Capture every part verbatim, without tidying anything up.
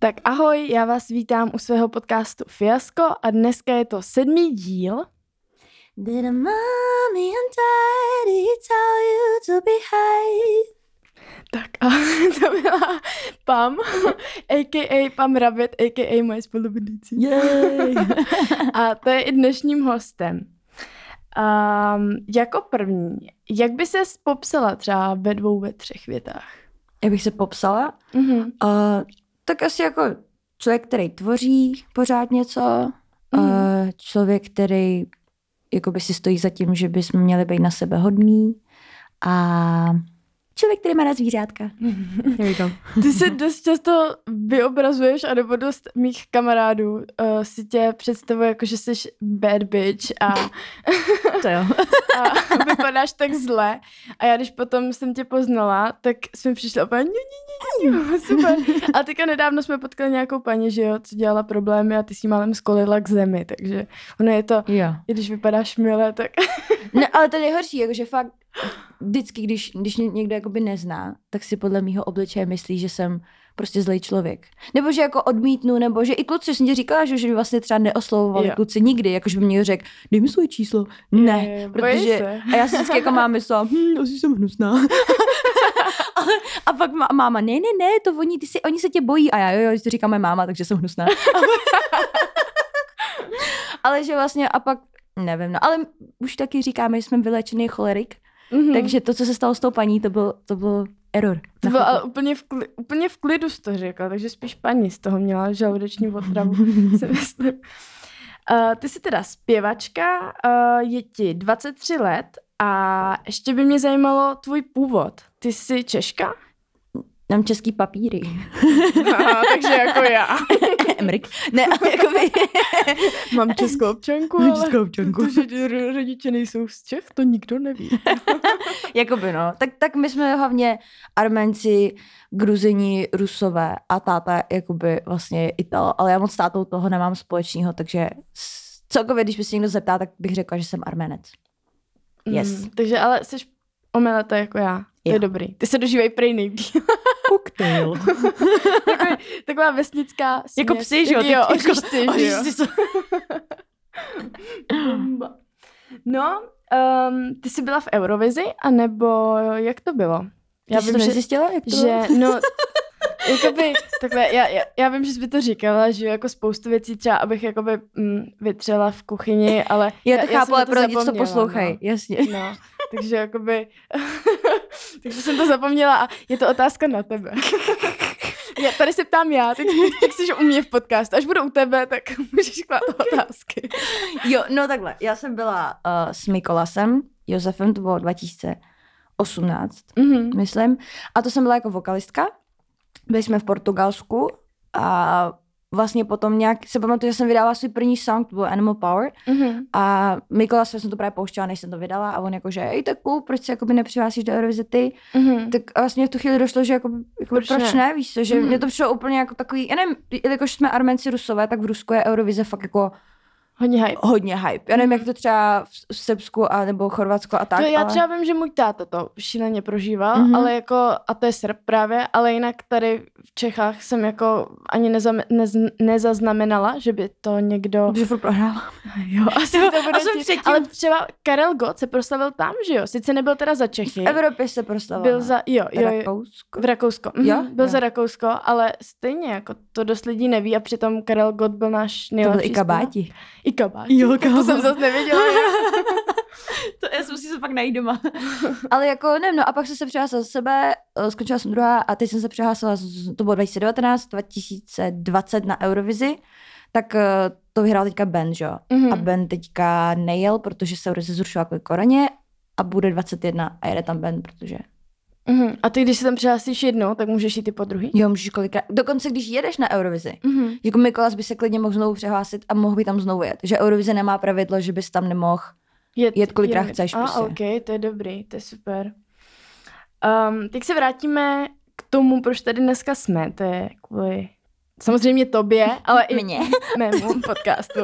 Tak ahoj, já vás vítám u svého podcastu Fiasko a dneska je to sedmý díl. Did a mommy and daddy tell you to behave? Tak a to byla Pam, a k a. Pam Rabbit, a k a moje spolubydlící. A to je i dnešním hostem. Um, jako první, jak by ses popsala třeba ve dvou, ve třech větách? Jak bych se popsala? Mm-hmm. Uh, tak asi jako člověk, který tvoří pořád něco, mm. uh, člověk, který jakoby si stojí za tím, že bychom měli být na sebe hodný a člověk, který má rád zvířátka. Ty se dost často vyobrazuješ, anebo dost mých kamarádů uh, si tě představuje jako, že jsi bad bitch a, to jo. a vypadáš tak zle. A já když potom jsem tě poznala, tak jsem přišla úplně super. A teďka nedávno jsme potkali nějakou paní, že jo, co dělala problémy a ty si málem skolila k zemi, takže ono je to, jo. I když vypadáš milé, tak... No, ale to je nejhorší, jakože fakt vždycky, když, když někdo jakoby nezná, tak si podle mýho obličeje myslí, že jsem prostě zlej člověk. Nebo že jako odmítnu, nebo že i kluci, jsem ti říkala, že by vlastně třeba neoslovovali jo. kluci nikdy, jakože by mě řekl, dej mi svoje číslo. Ne, je, je, protože... A já si vždycky jako mám myslela, hm, asi jsem hnusná. A pak má, máma, ne, ne, ne, to oni, ty si, oni se tě bojí. A já, jo, jo, to říká moje máma, takže jsem hnusná. Ale že vlastně, a pak nevím, no, ale už taky říkáme, že jsme vylečený cholerik, mm-hmm. takže to, co se stalo s tou paní, to byl, to byl error. To byl, ale úplně v, klidu, úplně v klidu jsi to řekla, takže spíš paní z toho měla žaludeční otravu, si myslím. Uh, ty jsi teda zpěvačka, uh, je ti dvacet tři let a ještě by mě zajímalo tvůj původ. Ty jsi Češka? Mám český papíry. Aha, takže jako já. Mrk. Ne, ale jako by... Mám českou občanku, Mám českou občanku. Ale to, že rodiče nejsou z Čech, to nikdo neví. Jakoby no. Tak, tak my jsme hlavně Arménci, Gruzini, Rusové a táta jakoby vlastně Ital, ale já moc s tátou toho nemám společného, takže celkově, když by se někdo zeptá, tak bych řekla, že jsem Arménec. Yes. Mm, takže ale jsi omeleta jako já. To je dobrý. Ty se dožívají prej nejvíc. Koktejl. taková, taková vesnická směs. Jako psi, že jo? Jo, oříšci, jako, že jo? Oříšci, no, um, ty jsi byla v Eurovizi, anebo jak to bylo? Ty já jsi vím, to nezjistila, jak to že, bylo? No, jakoby, takhle, já, já, já vím, že jsi by to říkala, že jako spoustu věcí třeba, abych jakoby m, vytřela v kuchyni, ale... Já to já, chápu, já ale pro lidi, co poslouchají, no. Jasně. No, takže jakoby... Takže jsem to zapomněla a je to otázka na tebe. Já, tady se ptám já, tak, tak jsi u mě v podcastu. Až budu u tebe, tak můžeš klát otázky. Jo, no takhle. Já jsem byla uh, s Mikolasem Josefem, to bylo dva tisíce osmnáct, mm-hmm. myslím. A to jsem byla jako vokalistka. Byli jsme v Portugalsku a vlastně potom nějak, se pamatuju, že jsem vydala svůj první song, to byl Animal Power, mm-hmm. a Mikolas jsem to právě pouštěla, než jsem to vydala a on jakože, ej tak cool, proč se jakoby nepřihlásíš do Eurovize ty? Mm-hmm. Tak vlastně v tu chvíli došlo, že jakoby, jakoby proč, proč ne? ne, víš co, že mm-hmm. mě to přišlo úplně jako takový, já nevím, jelikož jsme Arménci Rusové, tak v Rusku je Eurovize fakt jako hodně hype. Hodně hype. Já nevím, jak to třeba v Srbsku a nebo Chorvatsko a tak. To já ale... třeba vím, že můj táta to šíleně prožíval, mm-hmm. ale jako, a to je Srb právě, ale jinak tady v Čechách jsem jako ani nezam, nez, nezaznamenala, že by to někdo... Že furt prohrál. Jo, asi to bude tím. Ale třeba Karel Gott se proslavil tam, že jo? Sice nebyl teda za Čechy. V Evropě se proslavil. Byl za, jo, jo, jo. Rakousko. V Rakousko. Jo? Byl jo. za Rakousko, ale stejně jako to dost lidí neví a přitom Karel Gott byl náš nejlepší. To byl i kabáti. I kabáti. Jo, kabáti. To jsem zase nevěděla. To já jsem si to pak najít doma. Ale jako, nevím, no a pak jsem se přihlásila za sebe, skončila jsem druhá a teď jsem se přihlásila, to bylo dva tisíce devatenáct, dva tisíce dvacet na Eurovizi, tak to vyhrál teďka Ben, že jo? Mm-hmm. A Ben teďka nejel, protože se Eurovizi zrušila kvůli koroně a bude dvacet jedna a jede tam Ben, protože... Uhum. A ty, když se tam přihlásíš jednou, tak můžeš jít i po druhý? Jo, můžeš kolikrát. Dokonce, když jedeš na Eurovizi. Uhum. Jako Mikolas by se klidně mohl znovu přihlásit a mohl by tam znovu jet. Že Eurovize nemá pravidlo, že bys tam nemohl jet, jet kolikrát jet. Chceš. A, prostě. OK, to je dobrý, to je super. Um, teď se vrátíme k tomu, proč tady dneska jsme. To je kvůli... Samozřejmě tobě, ale i mně. Mému podcastu.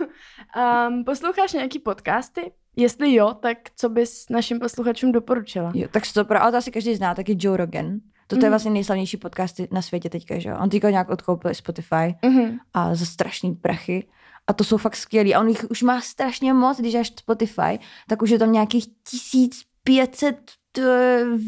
um, posloucháš nějaký podcasty? Jestli jo, tak co bys našim posluchačům doporučila? Jo, tak super, ale to asi každý zná, taky Joe Rogan. To mm-hmm. je vlastně nejslavnější podcast na světě teďka, že jo. On teďka nějak odkoupil Spotify mm-hmm. a za strašný prachy. A to jsou fakt skvělý. A on jich už má strašně moc, když až Spotify, tak už je tam nějakých tisíc pět set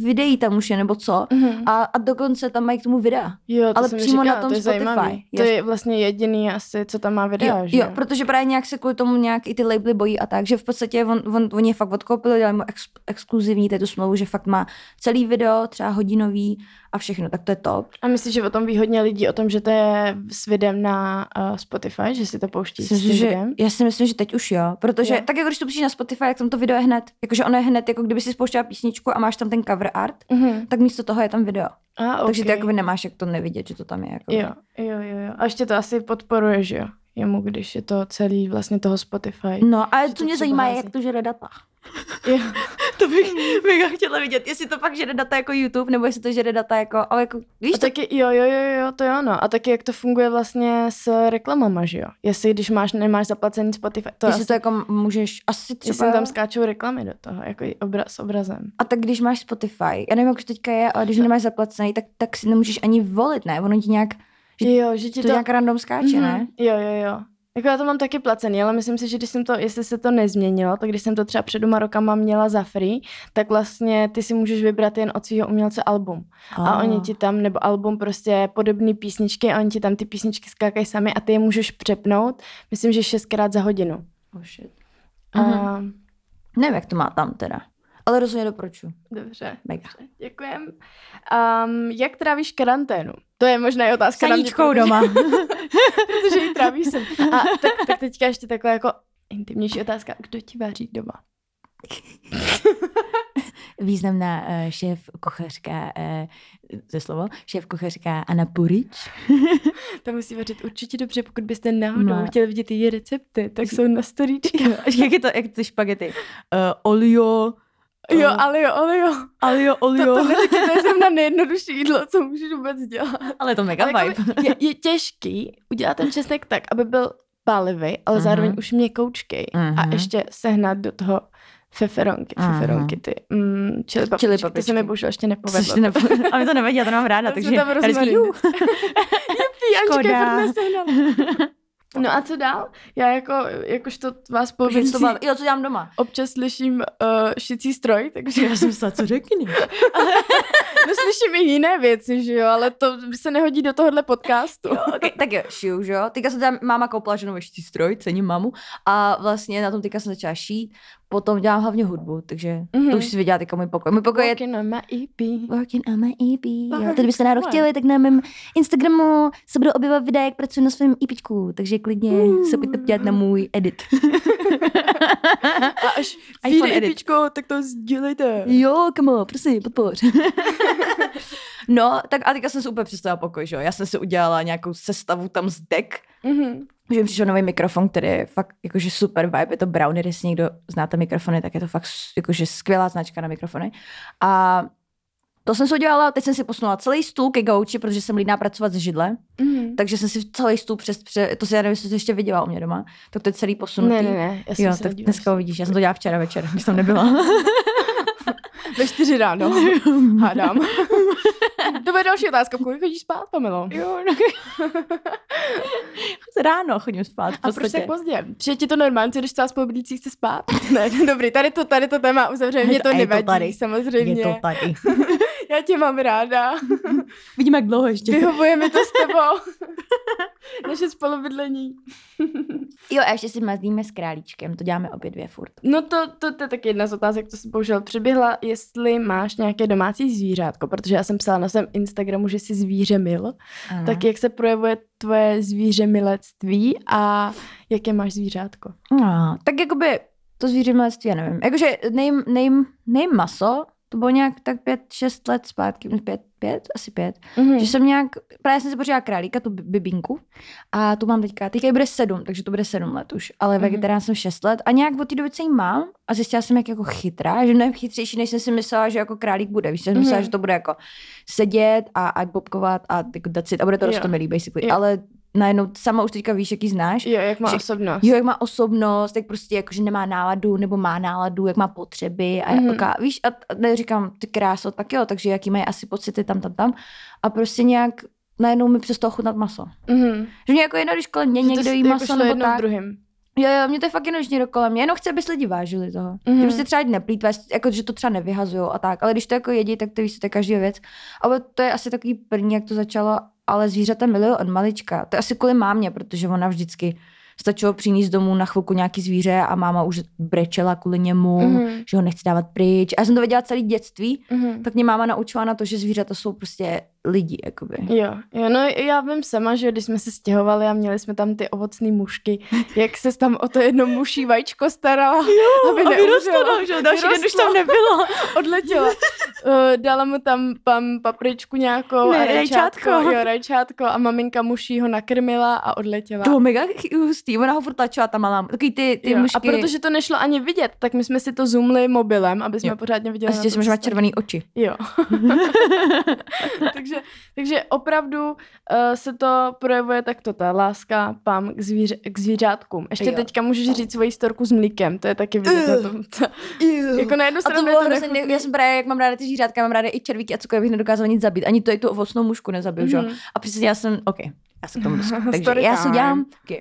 videí tam už je, nebo co. Mm-hmm. A, a dokonce tam mají k tomu videa. Jo, to ale přímo říkala, na tom to Spotify. Zajímavý. To je vlastně jediný asi, co tam má videa, jo, že? Jo, protože právě nějak se kvůli tomu nějak i ty labely bojí a tak, že v podstatě on, on, on je fakt odkoupil, dělali mu ex, exkluzivní tu smlouvu, že fakt má celý video, třeba hodinový a všechno, tak to je top. A myslíš, že o tom ví hodně lidí, o tom, že to je s videem na uh, Spotify, že si to pouští s tím videem? Já si myslím, že teď už jo, protože jo. Tak jako když tu přijdeš na Spotify, jak tam to video je hned, jakože ono je hned, jako kdyby si spouštěla písničku a máš tam ten cover art, mm-hmm. tak místo toho je tam video. A, okay. Takže ty jakoby nemáš jak to nevidět, že to tam je. Jakoby. Jo, jo, jo, jo. A ještě to asi podporuje, že jo, jemu, když je to celý vlastně toho Spotify. No, ale co mě zajímá je, jak to žere data. Jo. To bych mega chtěla vidět, jestli to pak žere data jako YouTube, nebo jestli to žere data jako, ale jako, víš a taky, to? Jo, jo, jo, jo, to jo, no. A taky, jak to funguje vlastně s reklamama, že jo? Jestli, když máš, nemáš zaplacený Spotify, to jestli asi, to jako můžeš, asi třeba... Jestli tam skáčou reklamy do toho, jako obraz s obrazem. A tak když máš Spotify, já nevím, jak už teďka je, ale když nemáš zaplacený, tak, tak si nemůžeš ani volit, ne? Ono ti nějak, že jo, že ti to... to nějak random skáče, mm-hmm. ne? Jo, jo, jo. Jako já to mám taky placený, ale myslím si, že když jsem to, jestli se to nezměnilo, tak když jsem to třeba před dvěma rokama měla za free, tak vlastně ty si můžeš vybrat jen od svého umělce album. Oh. A oni ti tam, nebo album prostě podobné písničky a oni ti tam ty písničky skákají sami a ty je můžeš přepnout, myslím, že šestkrát za hodinu. Oh shit. A... Nevím, jak to má tam teda. Ale rozhodně doporučuji. Dobře. Mega. Děkujem. Um, jak trávíš karanténu? To je možná i otázka. Saničkou doma. Protože ji trávíš sem. A tak, tak teďka ještě taková jako intimnější otázka. Kdo ti vaří doma? Významná uh, šéf kuchařka uh, ze slovo, šéf kuchařka Anna Purič. Ta musí vařit určitě dobře, pokud byste náhodou no. chtěli vidět její recepty, tak jsou na storíčkách. Jak je to, jak ty špagety? Uh, olio... To... Jo, alio, olio. Alio, olio. To, to, neříkám, to je zrovna nejjednodušší jídlo, co můžeš vůbec dělat. Ale je to mega vibe. Je, je těžký udělat ten česnek tak, aby byl pálivý, ale uh-huh. zároveň už měkoučkej. Uh-huh. A ještě sehnat do toho feferonky, uh-huh. feferonky ty. Mm, čili papičky. Čili papičky. To se mi bohužel ještě nepovedlo. nepovedlo. A mi to nevedí, já to mám ráda, tak takže... Tam rozmarin. Jupi, Anička je. No a co dál? Já jako, jakož to vás pověcí... Jo, co dělám doma? Občas slyším uh, šicí stroj, takže... Já jsem se co řekni. No slyším i jiné věci, že jo, ale to se nehodí do tohohle podcastu. Jo, okay. Tak jo, šiju, že jo. Teďka jsem tam, máma koupila ženou šicí stroj, cením mámu. A vlastně na tom teďka jsem začala šít. Potom dělám hlavně hudbu, takže mm-hmm. to už si viděla teďka můj pokoj. Můj pokoj je... Working on my E P. Working on my E P. Jo, teď byste náhodou chtěli, tak na mém Instagramu se budou objevovat videa, jak pracuji na svém EPčku, takže klidně mm. se pojďte ptát na můj edit. A až vyjde EPčko, tak to sdělejte. Jo, kamo, prosím, podpoř. No, tak a teďka jsem si úplně přestala pokoj, že jo. Já jsem si udělala nějakou sestavu tam z deck. Mm-hmm. Že mi přišel nový mikrofon, který je fakt jakože super vibe, je to Browner, jestli někdo znáte mikrofony, tak je to fakt jakože skvělá značka na mikrofony. A to jsem si udělala, teď jsem si posunula celý stůl ke gauči, protože jsem líná pracovat ze židle, mm-hmm. takže jsem si celý stůl přes, pře, to si já nevím, jestli jsi ještě viděla u mě doma, tak to je celý posunutý. Ne, ne, ne, já jsem jo, se tak dívala, dneska ho vidíš, já jsem to dělala včera večer, když tam nebyla. Ve čtyři ráno. Hádám. To bude další otázka. Kolik chodíš spát, Pamelo? Jo, no. Ráno chodím spát. A proč tak pozdě? Přijde ti to normálně, když celá spolubydlící chce spát? Ne, dobrý, tady to, tady to téma uzavřeme. Mě to nevadí, samozřejmě. Je to tady. Já tě mám ráda. Vidíme, jak dlouho ještě. Vyhovujeme to s tebou. Naše spolubydlení. Jo, a ještě si mazlíme s králíčkem. To děláme obě dvě furt. No to, to, to je tak jedna z otázek, to si bohužel přiběhla, jestli máš nějaké domácí zvířátko, protože já jsem psala na svém Instagramu, že jsi zvířemil. Ano. Tak jak se projevuje tvoje zvířemilectví a jaké máš zvířátko? No, tak jakoby to zvířemilectví, já nevím. Jakože nejím, nejím, nejím maso, to bylo nějak tak pět, šest let zpátky, pět, pět, asi pět, mm-hmm. že jsem nějak, právě jsem si pořídila králíka, tu bibinku a tu mám teďka, teďka bude sedm, takže to bude sedm let už, ale mm-hmm. vegetarián jsem šest let a nějak od té doby se jí mám a zjistila jsem, jak jako chytrá, že mnohem chytřejší, než jsem si myslela, že jako králík bude, víš, že jsem mm-hmm. myslela, že to bude jako sedět a, a bobkovat a jako dacit a bude to rostomilý, basically, jo. Ale najednou sama už teďka víš, jaký znáš. Jo, jak má že, osobnost. Jo, jak má osobnost, jak prostě jakože nemá náladu, nebo má náladu, jak má potřeby a mm-hmm. jaká, víš, a, a neříkám ty kráso, tak jo, takže jaký mají asi pocity tam, tam, tam. A prostě nějak najednou mi přestalo chutnat maso. Mm-hmm. Že mě jako jedno, když kolem mě někdo jí maso nebo tak. Jo, jo, mě to je fakt jenom, že někdo kolem mě, jenom chce, aby se lidi vážili toho. Mm-hmm. Že prostě třeba neplýtvají, jako, že to třeba nevyhazujou a tak, ale když to jako jedí, tak to víš, to je každý věc. Ale to je asi takový první, jak to začalo, ale zvířata miluju od malička. To je asi kvůli mámě, protože ona vždycky stačilo přinést domů na chvilku nějaký zvíře a máma už brečela kvůli němu, mm-hmm. že ho nechce dávat pryč. A já jsem to věděla celý dětství, mm-hmm. tak mě máma naučila na to, že zvířata jsou prostě lidi, jakoby. Jo, jo, no já vím sama, že když jsme se stěhovali a měli jsme tam ty ovocný mušky, jak ses tam o to jedno muší vajíčko starala, jo, aby neumřelo. Že další den už tam nebylo. Odletěla. Dala mu tam pam papričku nějakou ne, a rajčátko. rajčátko. Jo, rajčátko a maminka muší ho nakrmila a odletěla. To bylo mega hustý, ona ho furt tlačila ta malá, takový ty, ty mušky. A protože to nešlo ani vidět, tak my jsme si to zoomli mobilem, aby jsme jo. pořádně viděli. A jsme měli červený oči. Jo. Takže Takže opravdu uh, se to projevuje takto, ta láska pam k, zvíř, k zvířátkům. Ještě jo. teďka můžeš říct svoji storku s mlíkem, to je taky vidět na tom. Jako na jednu stranu to hrozně, nechutný. Já jsem právě, jak mám ráda ty zvířátka, mám ráda i červíky a cukru, abych nedokázala nic zabít. Ani to i tu ovocnou mušku nezabiju, že? Mm-hmm. A přesně já jsem, ok, já jsem k tomu dostala. Takže Story já se dělám, okay.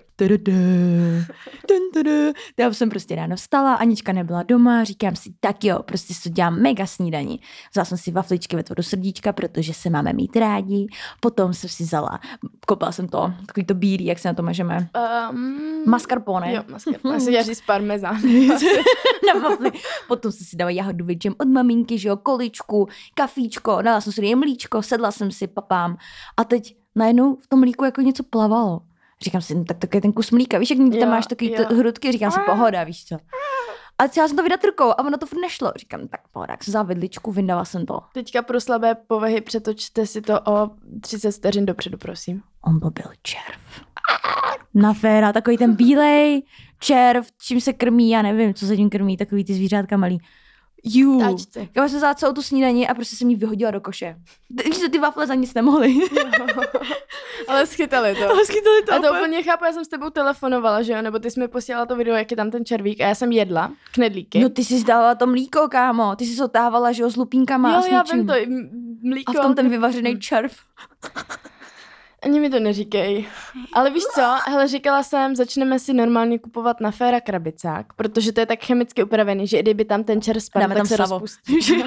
Já jsem prostě ráno vstala, Anička nebyla doma, říkám si, tak jo, prostě si dělám mega snídaní. Vzala jsem si vafličky ve tvoru srdíčka, protože se máme mít rádi. Potom jsem si vzala, koupila jsem to, takový to bílý, jak se na to mažeme. Um, mascarpone. Jo, mascarpone. Asi dělá říct parmezán. Na vafli. Potom jsem si dala jahodu větším od maminky, že jo, količku, kafíčko, dala jsem si mlíčko, sedla jsem si, papám. A teď najednou v tom mlíku jako něco plavalo. Říkám si, no, tak to je ten kus mlíka, víš, jak někdy tam máš takový t- hrudky, říkám si, pohoda, víš co. A chtěla jsem to vydat rukou a ono to furt nešlo. Říkám, tak pohoda, jak jsem vzala vidličku, vyndala jsem to. Teďka pro slabé povahy přetočte si to o třicet vteřin dopředu, prosím. On byl červ. Na féra, takový ten bílej červ, čím se krmí, já nevím, co se tím krmí, takový ty zvířátka malý. Jú, já jsem vzala celou tu snídaní a prostě jsem ji vyhodila do koše. Když se ty wafle za nic nemohly. Ale schytali to. Ale schytali to. A to opět. Úplně chápu, já jsem s tebou telefonovala, že jo? Nebo ty jsi mi posílala to video, jak je tam ten červík a já jsem jedla knedlíky. No ty jsi zdávala to mlíko, kámo. Ty jsi se otávala, že jo, s lupínkama a s ničím. Jo, já vím to mlíko. A v tom ten vyvařený červ. Ani mi to neříkej. Ale víš co, hele, říkala jsem, začneme si normálně kupovat na féra krabicák, protože to je tak chemicky upravený, že i kdyby tam ten čer spadl, tak tam se slavo. rozpustí.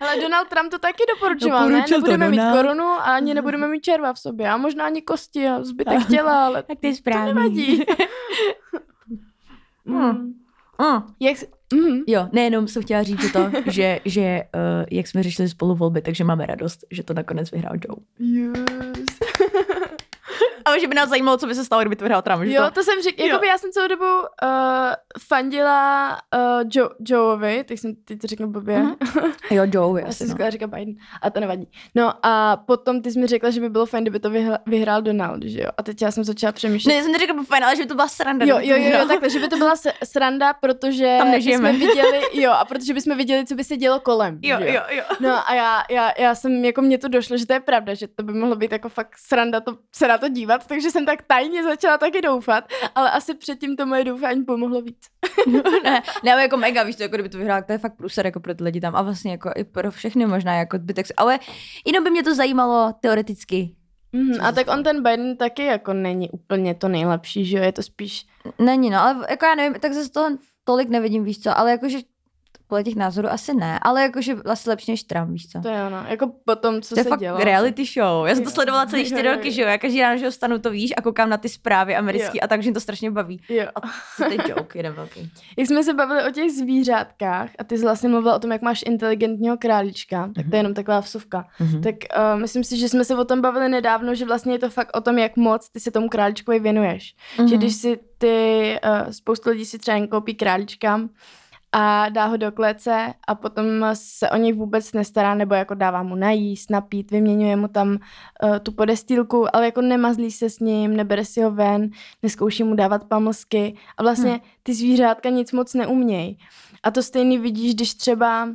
Hele, Donald Trump to taky doporučoval, ne? Nebudeme mít korunu a ani nebudeme mít červa v sobě a možná ani kosti a zbytek těla, ale tak ty to nevadí. hmm. Mm. Jak, mm. Jo, nejenom jsem chtěla říct to, že, že uh, jak jsme řešili spolu volby, takže máme radost, že to nakonec vyhrál Joe. Yes. Ale že by nás zajímalo, co by se stalo, kdyby to vyhrál Trump. Jo, to, to jsem říkala, jakoby já jsem celou dobu uh, fandila uh, jo- Joeovi, tak jsem teď to řekla blbě. Uh-huh. Jo, Joeovi asi. Já jsem skvěle říkala Biden, a to nevadí. No a potom ty jsi mi řekla, že by bylo fajn, kdyby to vyhrál, vyhrál Donald, že jo? A teď já jsem začala přemýšlet. Ne, já jsem neřekla, by fajn, ale že by to byla sranda. Jo, jo, jo, jo, takhle, že by to byla sranda, protože tam nežijeme. Jsme viděli, jo, a protože bychom viděli, co by se dělo kolem. Jo, jo, jo. No a já, já, já jsem, jako mě to došlo, že to je pravda, že to by mohlo být jako fakt sranda, to se na to dívat. Takže jsem tak tajně začala taky doufat, ale asi předtím to moje doufání pomohlo víc. ne, ne, ale jako mega, víš to, jako kdyby to vyhrál, to je fakt průser jako pro ty lidi tam a vlastně jako i pro všechny možná, jako by tak, ale jenom by mě to zajímalo teoreticky. Mm, a tak on ten Biden taky jako není úplně to nejlepší, že jo, je to spíš... Není, no, ale jako já nevím, tak zase toho tolik nevidím, víš co, ale jakože podle těch názorů asi ne, ale jakože asi lepší než Trump, víš co? To je ono, jako potom, co se dělo. To je fakt reality show, já jsem jo. to sledovala celý čtyři roky, že jo, já každý ráno, že vstanu, to víš a koukám na ty zprávy americký jo. a tak, že mě to strašně baví. Jo. A co ty joke, jeden velký. Jak jsme se bavili o těch zvířátkách a ty jsi vlastně mluvila o tom, jak máš inteligentního králíčka, mm-hmm. tak to je jenom taková vsuvka, mm-hmm. tak uh, myslím si, že jsme se o tom bavili nedávno, že vlastně je to fakt o tom, jak moc ty se tomu králíčkovi věnuješ. Mm-hmm. Že když si ty, uh, spoustu lidí si třeba jen koupí králíčka a dá ho do klece a potom se o něj vůbec nestará, nebo jako dává mu najíst, napít, vyměňuje mu tam uh, tu podestýlku, ale jako nemazlí se s ním, nebere si ho ven, neskouší mu dávat pamlsky a vlastně ty zvířátka nic moc neumějí. A to stejný vidíš, když třeba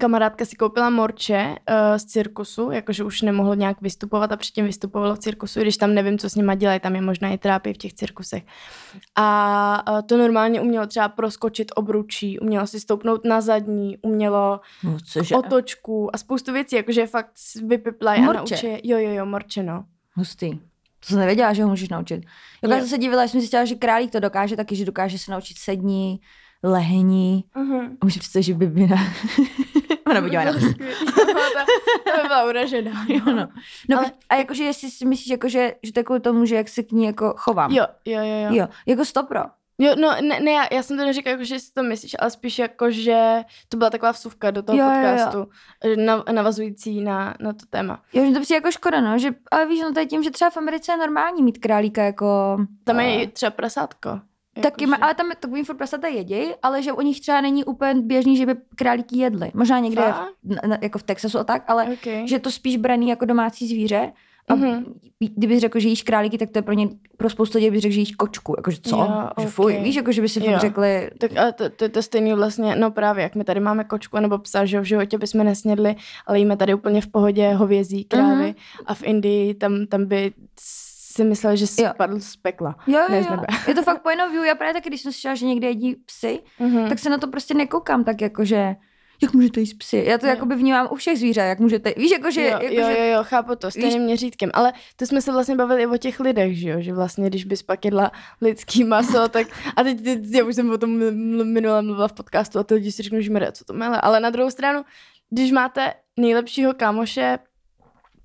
kamarádka si koupila morče uh, z cirkusu, jakože už nemohlo nějak vystupovat a předtím vystupovalo v cirkusu, když tam nevím, co s nima dělají, tam je možná i trápí v těch cirkusech. A uh, to normálně umělo třeba proskočit obručí, umělo si stoupnout na zadní, umělo no, otočku a spoustu věcí, jakože fakt vypiplají a naučí. Jo, jo, jo, morče, no. Hustý. To jsem nevěděla, že ho můžeš naučit. Dokáže to se divila, já jsem si chtěla, že králík to dokáže taky, že dokáže se naučit sední, lehní. Uh-huh. A můžu představit, že bibina. Ona by dělala. To by byla uražená. Jo, no. No, ale... A jakože jestli si myslíš, jakože, že takovou tomu, že jak se k ní jako chovám. Jo, jo, jo. jo. jo jako stopro. Jo, no ne, ne já, já jsem to neříkala, jako, že si to myslíš, ale spíš jako, že to byla taková vsuvka do toho jo, podcastu, jo, jo. Na, navazující na, na to téma. Jo, že to přijde jako škoda, no, že, ale víš, no to je tím, že třeba v Americe je normální mít králíka jako... Tam je uh, třeba prasátko. Taky, jako, že... ale tam takový furt prasata jeděj, ale že u nich třeba není úplně běžný, že by králíky jedli. Možná někde v, na, jako v Texasu a tak, ale okay. Že to spíš braný jako domácí zvíře. A mm-hmm. kdybych řekl, že jíš králíky, tak to je pro ně pro spoustu lidí, bych řekl, že jíš kočku. Jakože co? Jo, že fuj, okay. Víš, jakože by si fakt řekli... Tak ale to, to je to stejný vlastně, no právě, jak my tady máme kočku nebo psa, že v životě bychom nesnědli, ale jíme tady úplně v pohodě hovězí, krávy mm-hmm. a v Indii tam, tam by... si myslel, že spadl z pekla. Jo, jo, jo. Je to fakt point of view. Já právě taky, když jsem slyšela, že někde jedí psy, mm-hmm. tak se na to prostě nekoukám tak jakože, jak můžete jíst psy? Já to jakoby vnímám u všech zvířat, jak můžete, víš, jakože... Jo, jako, jo, jo, jo, chápu to, stejným měřítkem. Ale to jsme se vlastně bavili i o těch lidech, že jo? Že vlastně, když bys pak jedla lidský maso, tak... A teď, teď já už jsem o tom minule mluvila v podcastu a ty lidi si řeknou, že mre, co to mele. Ale na druhou stranu, když máte nejlepšího kámoše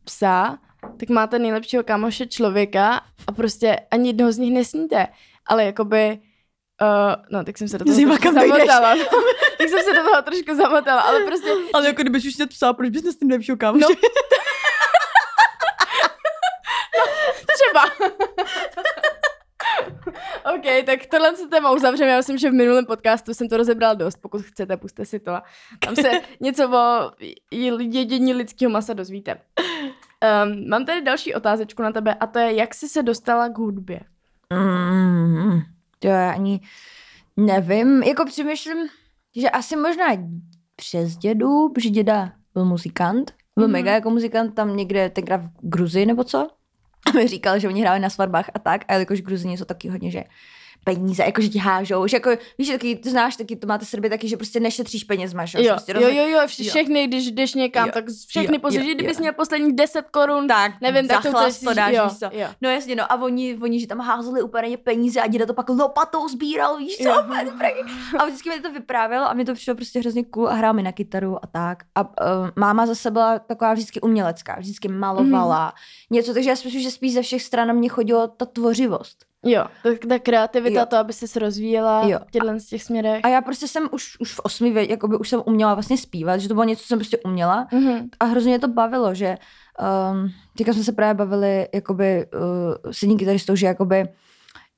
psa, tak máte nejlepšího kámoše člověka a prostě ani jednoho z nich nesníte. Ale jakoby, uh, no tak jsem se do toho Zima, trošku zamotala. No, tak jsem se do toho trošku zamotala, ale prostě... Ale jako kdybyš už psa, proč bys nesnil nejlepšího kámoše? No. Třeba. OK, tak tohle se téma uzavřeme. Já myslím, že v minulém podcastu jsem to rozebrala dost. Pokud chcete, puste si to. Tam se něco o jedění lidského masa dozvíte. Um, mám tady další otázečku na tebe a to je, jak jsi se dostala k hudbě? Mm, to já ani nevím. Jako přemýšlím, že asi možná přes dědu, protože děda byl muzikant. Byl mm. mega jako muzikant tam někde, tenkrát v Gruzii nebo co. A mi říkal, že oni hráli na svatbách a tak. A jakož Gruzini jsou taky hodně, že peníze, jakože ti hážou, že jako, víš, taky, to znáš, taky, to máte Srby taky, že prostě nešetříš penězma, že? Jo, prostě jo, jo, jo, vše, všechny, když jdeš někam, jo, tak všechny pozříš, kdybys měl posledních deset korun, tak, nevím, tak to chceš, to dáš, jo, víš co? Jo. No jasně, no a oni, oni, že tam házeli úplně peníze a děda to pak lopatou sbíral, víš co? Jo. A vždycky mi to vyprávělo a mě to přišlo prostě hrozně cool a hrál mi na kytaru a tak. A uh, máma zase byla taková vždycky umělecká, vždycky malovala mm. něco, takže já si myslím, že spíš ze všech stran na mě chodilo ta tvořivost. Jo, tak ta kreativita, jo. To, aby se rozvíjela jo. v těchto z těch směrech. A já prostě jsem už, už v osmi vědě, jakoby už jsem uměla vlastně zpívat, že to bylo něco, co jsem prostě uměla mm-hmm. a hrozně mě to bavilo, že um, teďka jsme se právě bavili jakoby uh, s jedním kytaristou, že jakoby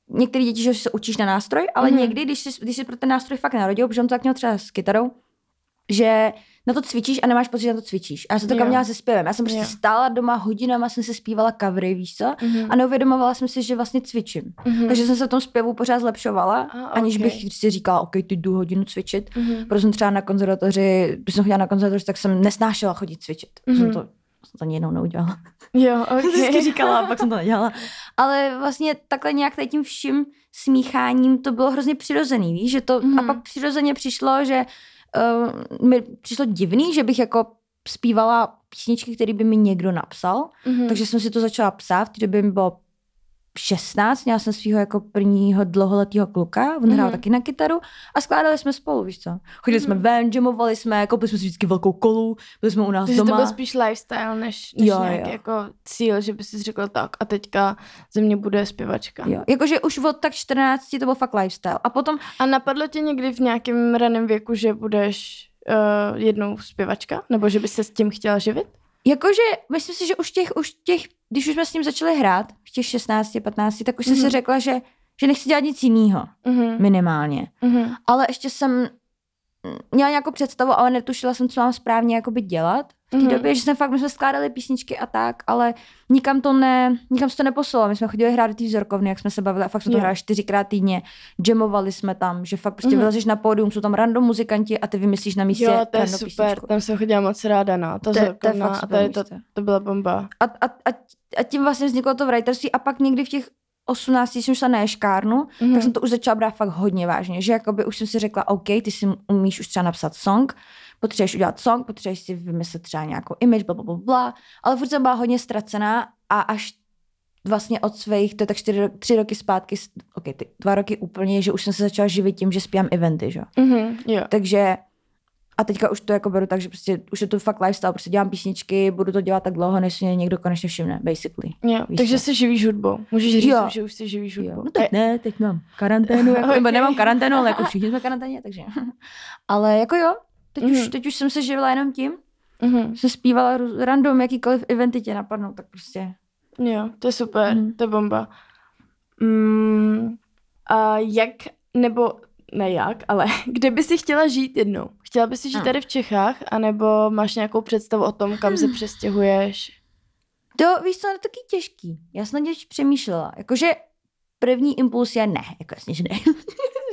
některý děti, že se učíš na nástroj, ale mm-hmm. někdy, když jsi, když jsi pro ten nástroj fakt narodil, protože on to tak měl třeba s kytarou, že na to cvičíš a nemáš pocit, že na to cvičíš. A já jsem to měla se zpěvem. Já jsem prostě jo. stála doma hodinama, jsem se zpívala covery, víš co? Mm-hmm. A neuvědomovala jsem si, že vlastně cvičím. Mm-hmm. Takže jsem se v tom zpěvu pořád zlepšovala, a, aniž okay. bych si říkala, OK, ty jdu hodinu cvičit. Mm-hmm. Protože jsem třeba na konzervatoři, když jsem chodila na konzervatoři, tak jsem nesnášela chodit cvičit. Mm-hmm. Jsem to, jsem to ani jednou neudělala. Jo, okay. jsem vždycky říkala, a pak jsem to nedělala. Ale vlastně takhle nějak tady tím vším smícháním to bylo hrozně přirozený, víš? Že to, mm-hmm. A pak přirozeně přišlo, že Uh, mi přišlo divný, že bych jako zpívala písničky, které by mi někdo napsal, mm-hmm. takže jsem si to začala psát, v té době mi bylo šestnáct, měla jsem svýho jako prvního dlouholetýho kluka, on mm-hmm. hrál taky na kytaru a skládali jsme spolu, víš co. Chodili mm-hmm. jsme ven, jamovali jsme, koupili jsme si vždycky velkou kolu, byli jsme u nás takže doma. To byl spíš lifestyle, než, než jo, nějaký jo. jako cíl, že by si řekla tak a teďka ze mě bude zpěvačka. Jo. Jakože už od tak čtrnácti to byl fakt lifestyle. A potom... A napadlo tě někdy v nějakém raném věku, že budeš uh, jednou zpěvačka? Nebo že bys se s tím chtěla živit? Jakože, myslím si, že už těch, už těch, když už jsme s ním začali hrát, v těch šestnácti, patnácti, tak už jsem mm-hmm. si řekla, že, že nechci dělat nic jinýho, mm-hmm. minimálně. Mm-hmm. Ale ještě jsem měla nějakou představu, ale netušila jsem, co mám správně jakoby dělat. V té mm-hmm. době, že jsem fakt, my jsme skládali písničky a tak, ale nikam to ne, nikam se to neposlalo. My jsme chodili hrát do té vzorkovny, jak jsme se bavili a fakt jsme to hráli čtyřikrát týdně. Jamovali jsme tam, že fakt prostě mm-hmm. vylezeš na pódium, jsou tam random muzikanti a ty vymyslíš na místě random písničku. Jo, to je super, písničku. Tam jsem chodila moc ráda na to, to vzorkovna a tady to, to byla bomba. A, a, a, a tím vlastně vzniklo to writerství a pak někdy v těch osmnácti jsem šla na ješkárnu, mm-hmm. tak jsem to už začala brát fakt hodně vážně, že jakoby už jsem si řekla, OK, ty si umíš už třeba napsat song, potřebuješ udělat song, potřebuješ si vymyslet třeba nějakou image, blablabla, bla, bla, ale furt jsem byla hodně ztracená a až vlastně od svých, to je tak čtyři, tři roky zpátky, OK, ty dva roky úplně, že už jsem se začala živit tím, že zpívám eventy, že? Mm-hmm, yeah. Takže a teďka už to jako beru tak, že prostě už je to fakt lifestyle, prostě dělám písničky, budu to dělat tak dlouho, než mě někdo konečně všimne, basically. Jo, takže se živíš hudbou. Můžeš říct, jo. že už se živíš hudbou. Jo. No teď ne, teď mám karanténu, jako, okay. nebo nemám karanténu, ale jako všichni jsme karanténě, takže. Ale jako jo, teď, mm-hmm. už, teď už jsem se živila jenom tím, mm-hmm. jsem zpívala random, jakýkoliv eventy tě napadnou, tak prostě. Jo, to je super, mm-hmm. to je bomba. Mm, a jak, nebo... Ne jak, ale kde by si chtěla žít jednou? Chtěla by si žít tady v Čechách, anebo máš nějakou představu o tom, kam se přestěhuješ? To víš co, je taky těžký. Já jsem něč přemýšlela. Jakože první impuls je ne, jako jasně, že ne.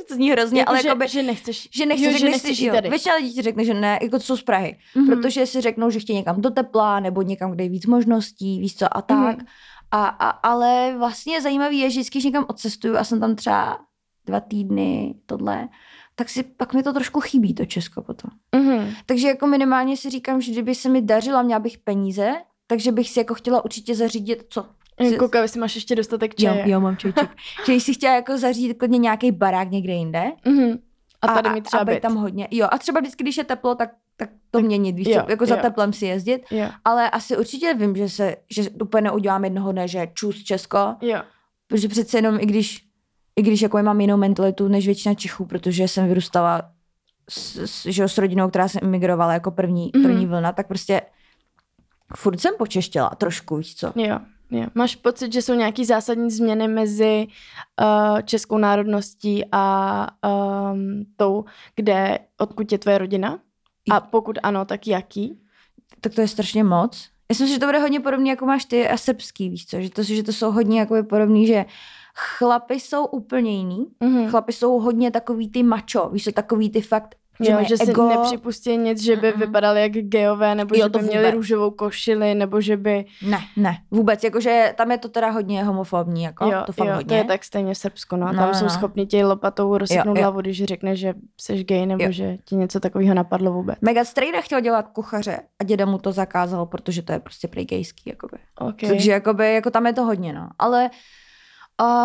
To zní hrozně, jako ale že, jakoby, že nechceš, že nechceš, jo, že nechceš, nechceš žít tady. Většina lidí ti řekne, že ne, jako to jsou z Prahy. Mm-hmm. Protože si řeknou, že chtějí někam do tepla, nebo někam, kde je víc možností, víš co, a tak. Mm-hmm. A, a, ale vlastně zajímavý je, že vždycky, když někam odcestuju a jsem tam třeba dva týdny, tohle, tak si pak mi to trošku chybí, to Česko potom. Mm-hmm. Takže jako minimálně si říkám, že kdyby se mi dařila, měla bych peníze, takže bych si jako chtěla určitě zařídit, co? Koukala, jestli máš ještě dostatek čaje. Jo, jo, mám čajček. Že jsi chtěla jako zařídit klidně nějaký barák někde jinde. Mm-hmm. A tady mi třeba být. Tam hodně. Jo, a třeba vždycky, když je teplo, tak, tak to tak, měnit, víš, jo, jako jo. Za teplem si jezdit. Jo. Ale asi určitě vím, že se že úplně neudělám jednoho dne, že čus Česko. Jo. Protože přece jenom i když I když jako mám jinou mentalitu než většina Čechů, protože jsem vyrůstala s, s, že s rodinou, která jsem emigrovala jako první, mm-hmm. první vlna, tak prostě furt jsem počeštěla trošku, víš co? Jo, jo. Máš pocit, že jsou nějaký zásadní změny mezi uh, českou národností a um, tou, kde, odkud je tvoje rodina? A pokud ano, tak jaký? Tak to je strašně moc. Já si myslím, že to bude hodně podobný, jako máš ty a srbský, víš co? Že to, že to jsou hodně jakoby podobný, že chlapy jsou úplně jiný. Mm-hmm. Chlapy jsou hodně takový ty macho, víš co, takový ty fakt, že jo, že si ego. Nepřipustí nic, že by mm-hmm. vypadali jak gejové, nebo jo, že by vůbec. Měli růžovou košili, nebo že by... Ne, ne, vůbec, jakože tam je to teda hodně homofobní, jako, jo, to fakt jo, hodně. To je tak stejně v Srbsku, no, no tam no. jsou schopni tě lopatou rozseknout hlavu, když řekne, že jsi gej, nebo jo. že ti něco takového napadlo vůbec. Mega Strejda chtěl dělat kuchaře a děda mu to zakázal, protože to je prostě prej gejský, jakoby. Okay. Takže jakoby, jako tam je to hodně, no, ale...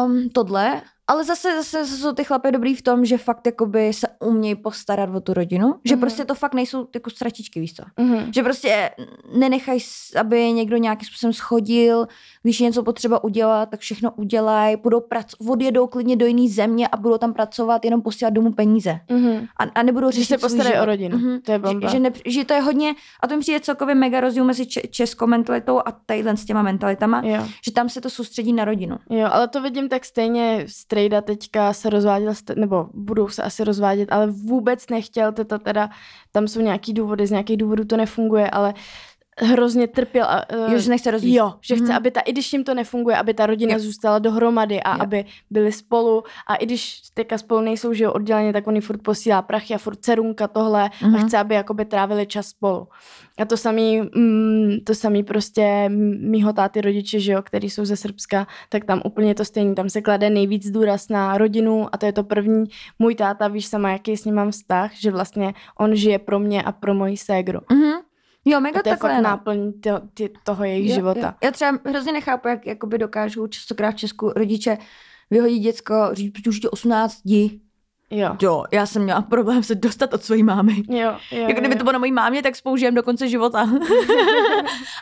Um, tohle, ale zase, zase, zase jsou ty chlapy dobrý v tom, že fakt jakoby se umějí postarat o tu rodinu, že mm-hmm. prostě to fakt nejsou jako stračičky, víš co? Mm-hmm. Že prostě nenechají, aby někdo nějakým způsobem schodil, když je něco potřeba udělat, tak všechno udělají, budou pracovat, odjedou klidně do jiné země a budou tam pracovat, jenom posílat domů peníze. Mm-hmm. A, a nebudou řešit, že se postarají o rodinu, mm-hmm. to je bomba. Že, že, ne, že to je hodně, a to mi přijde celkově mega rozdíl mezi českou mentalitou a tajlen s těma mentalitama, jo. že tam se to soustředí na rodinu. Jo, ale to vidím tak stejně. Strejda teďka se rozváděl, nebo budou se asi rozvádět, ale vůbec nechtěl, teta teda, tam jsou nějaký důvody, z nějakých důvodů to nefunguje, ale hrozně trpěl. A, jo, že nechce rozvíjet. Jo, že mm-hmm. chce, aby ta, i když jim to nefunguje, aby ta rodina jo. zůstala dohromady a jo. aby byli spolu a i když teďka spolu nejsou, že jo, odděleně, tak on furt posílá prachy a furt cerunka tohle mm-hmm. a chce, aby jakoby trávili čas spolu. A to samý, mm, to samý prostě mýho táty rodiče, že jo, který jsou ze Srbska, tak tam úplně to stejný. Tam se klade nejvíc důraz na rodinu a to je to první. Můj táta, víš sama, jaký s ním mám vztah, že vlastně on žije pro mě a pro moji ségru. Mm-hmm. Jo, mega to je fakt náplň to, ty, toho jejich jo, života. Jo. Já třeba hrozně nechápu, jak jakoby dokážou častokrát v Česku rodiče vyhodit děcko, říct, protože už je osmnáct, dí. Jo. jo. Já jsem měla problém se dostat od své mámy. Jo, jo, jako kdyby jo. to bylo na mojí mámě, tak spoužijem do konce života.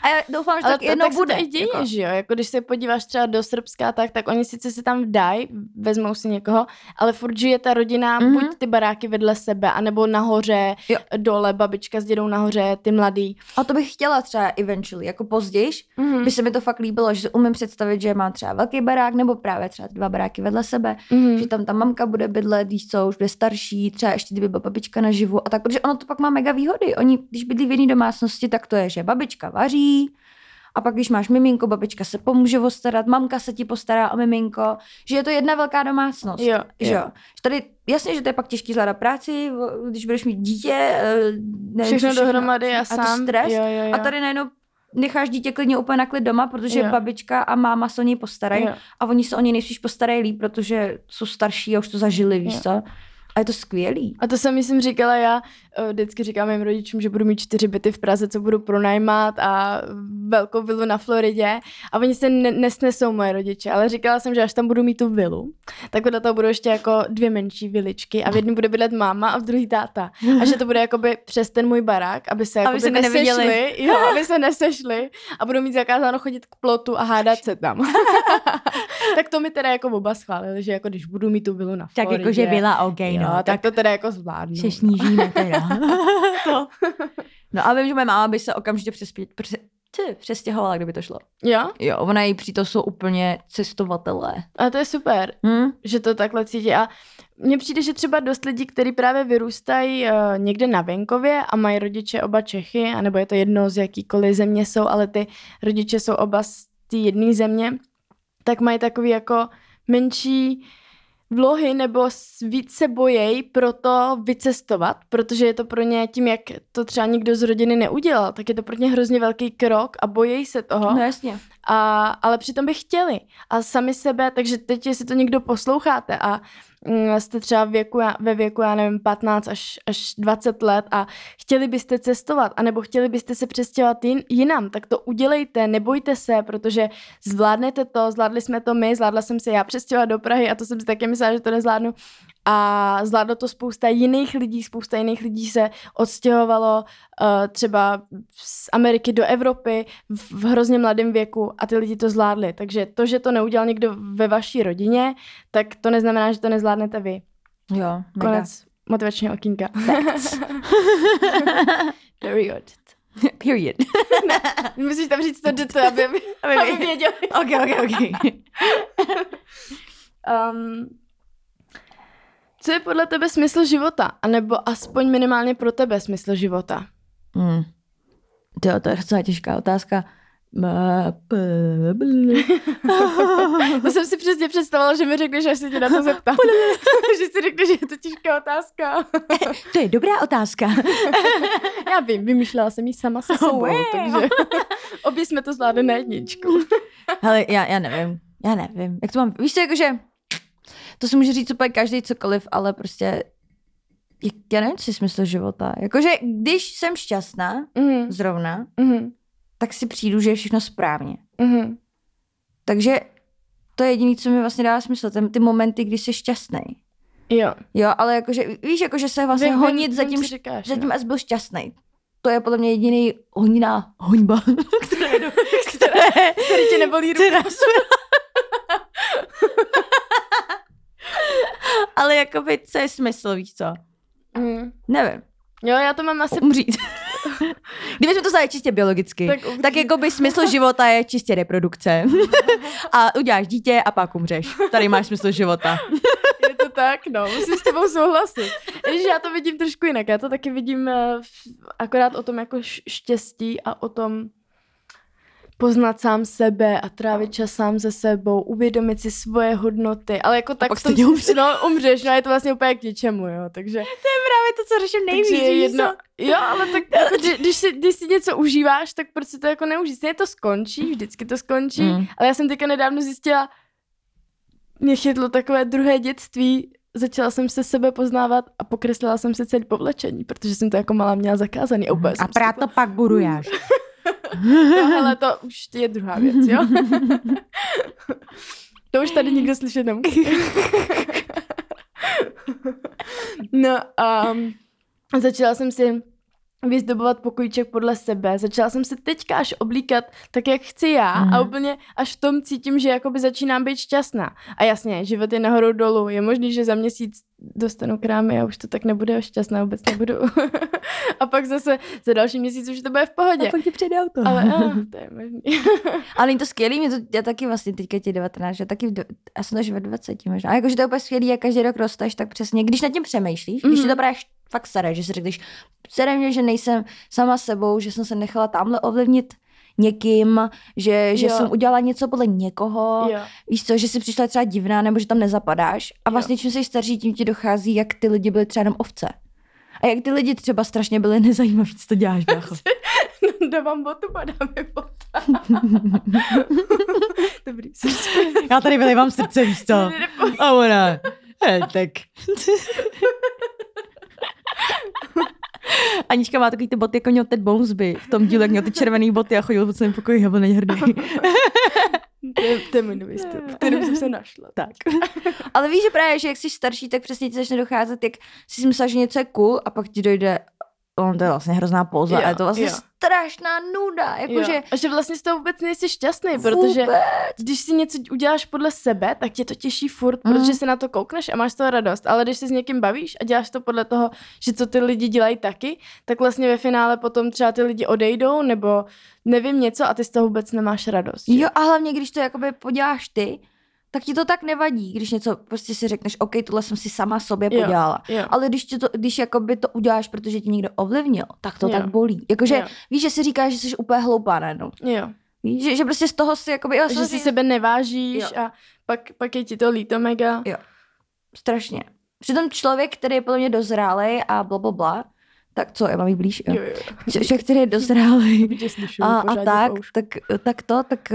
A já doufám, že ale tak to, jednou tak bude. Ale to děje, jako. Že jo? Jako když se podíváš třeba do Srbska, tak, tak oni sice se tam vdají, vezmou si někoho, ale furt žije ta rodina, mm-hmm. buď ty baráky vedle sebe, anebo nahoře, jo. dole, babička s dědou nahoře, ty mladý. A to bych chtěla třeba eventually, jako později, mm-hmm. by se mi to fakt líbilo, že se umím představit, že mám třeba velký barák, nebo právě třeba dva baráky vedle sebe, mm-hmm. že tam ta mamka bude bydlet, co už bude starší, třeba ještě kdyby byla babička naživu a tak, protože ono to pak má mega výhody. Oni, když bydlí v jedné domácnosti, tak to je, že babička vaří, a pak, když máš miminko, babička se pomůže postarat, mamka se ti postará o miminko, že je to jedna velká domácnost. Jo, že jo. Tady, jasně, že to je pak těžký zvládat práci, když budeš mít dítě, nevím, všechno, všechno dohromady a sám. A to stres. Jo, jo, jo. A tady najednou necháš dítě klidně úplně na klid doma, protože jo. babička a máma se o něj postarají jo. a oni se o něj nejspíš postarají líp, protože jsou starší a už to zažili, víš jo. co. A je to skvělý. A to jsem, myslím, říkala já. Vždycky říkám mým rodičům, že budu mít čtyři byty v Praze, co budu pronajímat a velkou vilu na Floridě. A oni se ne- nesnesou moje rodiče, ale říkala jsem, že až tam budu mít tu vilu, tak do toho budou ještě jako dvě menší viličky a v jedné bude bydlet máma a v druhé táta. A že to bude jakoby přes ten můj barák, aby se jakoby aby se nesešli. Jo, aby se nesešli a budou mít zakázáno chodit k plotu a hádat se tam. Tak to mi teda jako oba schválili, že jako když budu mít tu vilu na Floridě. Tak jako že byla OK. Jo. No, tak, tak to teda jako zvládnu. Se snížíme teda. To. No a vím, že moje máma by se okamžitě přespě... Pře... Ty, přestěhovala, kdyby to šlo. Jo? Jo, ona její přítel jsou úplně cestovatelé. A to je super, hmm? že to takhle cítí. A mně přijde, že třeba dost lidí, kteří právě vyrůstají uh, někde na venkově a mají rodiče oba Čechy, anebo je to jedno z jakýkoliv země jsou, ale ty rodiče jsou oba z té jedné země, tak mají takový jako menší vlohy nebo víc se bojejí proto vycestovat, protože je to pro ně tím, jak to třeba nikdo z rodiny neudělal, tak je to pro ně hrozně velký krok a bojejí se toho. No jasně. A, ale přitom by chtěli. A sami sebe, takže teď, jestli to někdo posloucháte a jste třeba věku, ve věku, já nevím, patnáct až, až dvacet let a chtěli byste cestovat, anebo chtěli byste se přestěhovat jin, jinam, tak to udělejte, nebojte se, protože zvládnete to, zvládli jsme to my, zvládla jsem se já přestěhovat do Prahy a to jsem si taky myslela, že to nezvládnu. A zvládlo to spousta jiných lidí, spousta jiných lidí se odstěhovalo uh, třeba z Ameriky do Evropy v, v hrozně mladém věku a ty lidi to zvládli. Takže to, že to neudělal někdo ve vaší rodině, tak to neznamená, že to nezvládnete vy. Jo, konec mega. Motivačního okýnka. Period. Period. Ne, musíš tam říct to děto, aby, aby, aby věděli. Ok, ok, ok. um... Co je podle tebe smysl života? A nebo aspoň minimálně pro tebe smysl života? Hmm. To, to je docela těžká otázka. To jsem si přesně představila, že mi řekneš, až se tě na to zeptám. Že si řekneš, že je to těžká otázka. To je dobrá otázka. Já vím, vymýšlela jsem ji sama se sebou. Oh, wow. Takže obě jsme to zvládli na jedničku. Hele, já, já nevím. Já nevím. Jak to mám? Víš co, jakože... To si může říct úplně každý cokoliv, ale prostě já nevím, co je smysl života. Jakože když jsem šťastná, mm. zrovna, mm. tak si přijdu, že je všechno správně. Mm. Takže to je jediné, co mi vlastně dává smysl, ten, ty momenty, kdy jsi šťastný. Jo. Jo, ale jakože, víš, jakože se vlastně vy, honit vy, za tím, říkáš, za tím až byl šťastný. To je podle mě jediný honiná hoňba, která je do... Která, který tě nebolí ruku. Ale jakoby, co je smysl, víš co? Mm. Nevím. Jo, já to mám asi... Umřít. Kdybychom to znali čistě biologicky, tak, tak jakoby smysl života je čistě reprodukce. A uděláš dítě a pak umřeš. Tady máš smysl života. Je to tak, no. Musím s tebou souhlasit. Když já to vidím trošku jinak. Já to taky vidím akorát o tom jako štěstí a o tom... poznat sám sebe a trávit čas sám se sebou, uvědomit si svoje hodnoty, ale jako tak to umře. No, umřeš, no je to vlastně úplně k ničemu, jo, takže... To je právě to, co řeším nejvíc, jedno... Jo, ale tak jako, když, si, když si něco užíváš, tak proč si to jako neužíš? Ne, to skončí, vždycky to skončí, mm. ale já jsem teďka nedávno zjistila, mě chytlo takové druhé dětství, začala jsem se sebe poznávat a pokreslila jsem se celý povlečení, protože jsem to jako malá měla zakázaný. Mm. A právě to pak budu jáš. No, ale to už je druhá věc, jo? To už tady nikdo slyšet nemůže. No a začala jsem si vyzdobovat pokojíček podle sebe. Začala jsem se teďka až oblíkat tak, jak chci já mm. a úplně až v tom cítím, že jakoby začínám být šťastná. A jasně, život je nahoru dolů. Je možný, že za měsíc dostanu krámy a už to tak nebude, šťastná vůbec nebudu. A pak zase za další měsíc už to bude v pohodě. A pak ti přijde auto. Ale a, to je možný. Ale je to skvělý, mě to, já taky vlastně teďka tě devatenáct, já taky, já jsem až ve dvaceti možná. A jakože to je úplně skvělý, jak každý rok rosteš, tak přesně, když nad tím přemýšlíš, mm-hmm. když ti to právě fakt staré, že si řekneš, staré mě, že nejsem sama sebou, že jsem se nechala tamhle ovlivnit někým, že, že jsem udělala něco podle někoho, jo. víš co, že jsi přišla třeba divná, nebo že tam nezapadáš. A vlastně jo. čím jsi starší, tím ti dochází, jak ty lidi byly třeba jenom ovce. A jak ty lidi třeba strašně byly nezajímaví, co to děláš, bácho. No, dávám botu, padám je bota. Dobrý, jsi zpět. Já tady vylejvám srdce, víš co? A ona, tak... Anička má takový ty boty, jako měl Ted Bowlesby v tom dílu, jak měl ty červený boty a chodil po celém pokoji a byl nejhrdý. To je můj nový styl, v kterém jsem se našla. Tak. Ale víš, že právě, že jak jsi starší, tak přesně ti začne docházet, jak jsi myslela, že něco je cool a pak ti dojde, on to je vlastně hrozná pouza, ale je to vlastně jo. strašná nuda. Jako že... A že vlastně z toho vůbec nejsi šťastný, protože vůbec. Když si něco uděláš podle sebe, tak tě to těší furt, mm. protože se na to koukneš a máš z toho radost. Ale když se s někým bavíš a děláš to podle toho, že co ty lidi dělají taky, tak vlastně ve finále potom třeba ty lidi odejdou nebo nevím něco a ty z toho vůbec nemáš radost. Že? Jo a hlavně, když to jakoby poděláš ty, tak ti to tak nevadí, když něco prostě si řekneš, OK, tohle jsem si sama sobě podělala. Jo, jo. Ale když, to, když jakoby to uděláš, protože ti někdo ovlivnil, tak to jo. tak bolí. Jakože víš, že si říkáš, že jsi úplně hloupá najednou. Jo. Víš, že, že prostě z toho si jakoby... Jo, že si sebe nevážíš jo. a pak, pak je ti to líto mega. Jo. Strašně. Přitom člověk, který je podle mě dozrálej a blablabla, tak co, já mám jí blíž, jo. Jo, jo. Člověk, který je dozrálej a, a tak, tak, tak to, tak,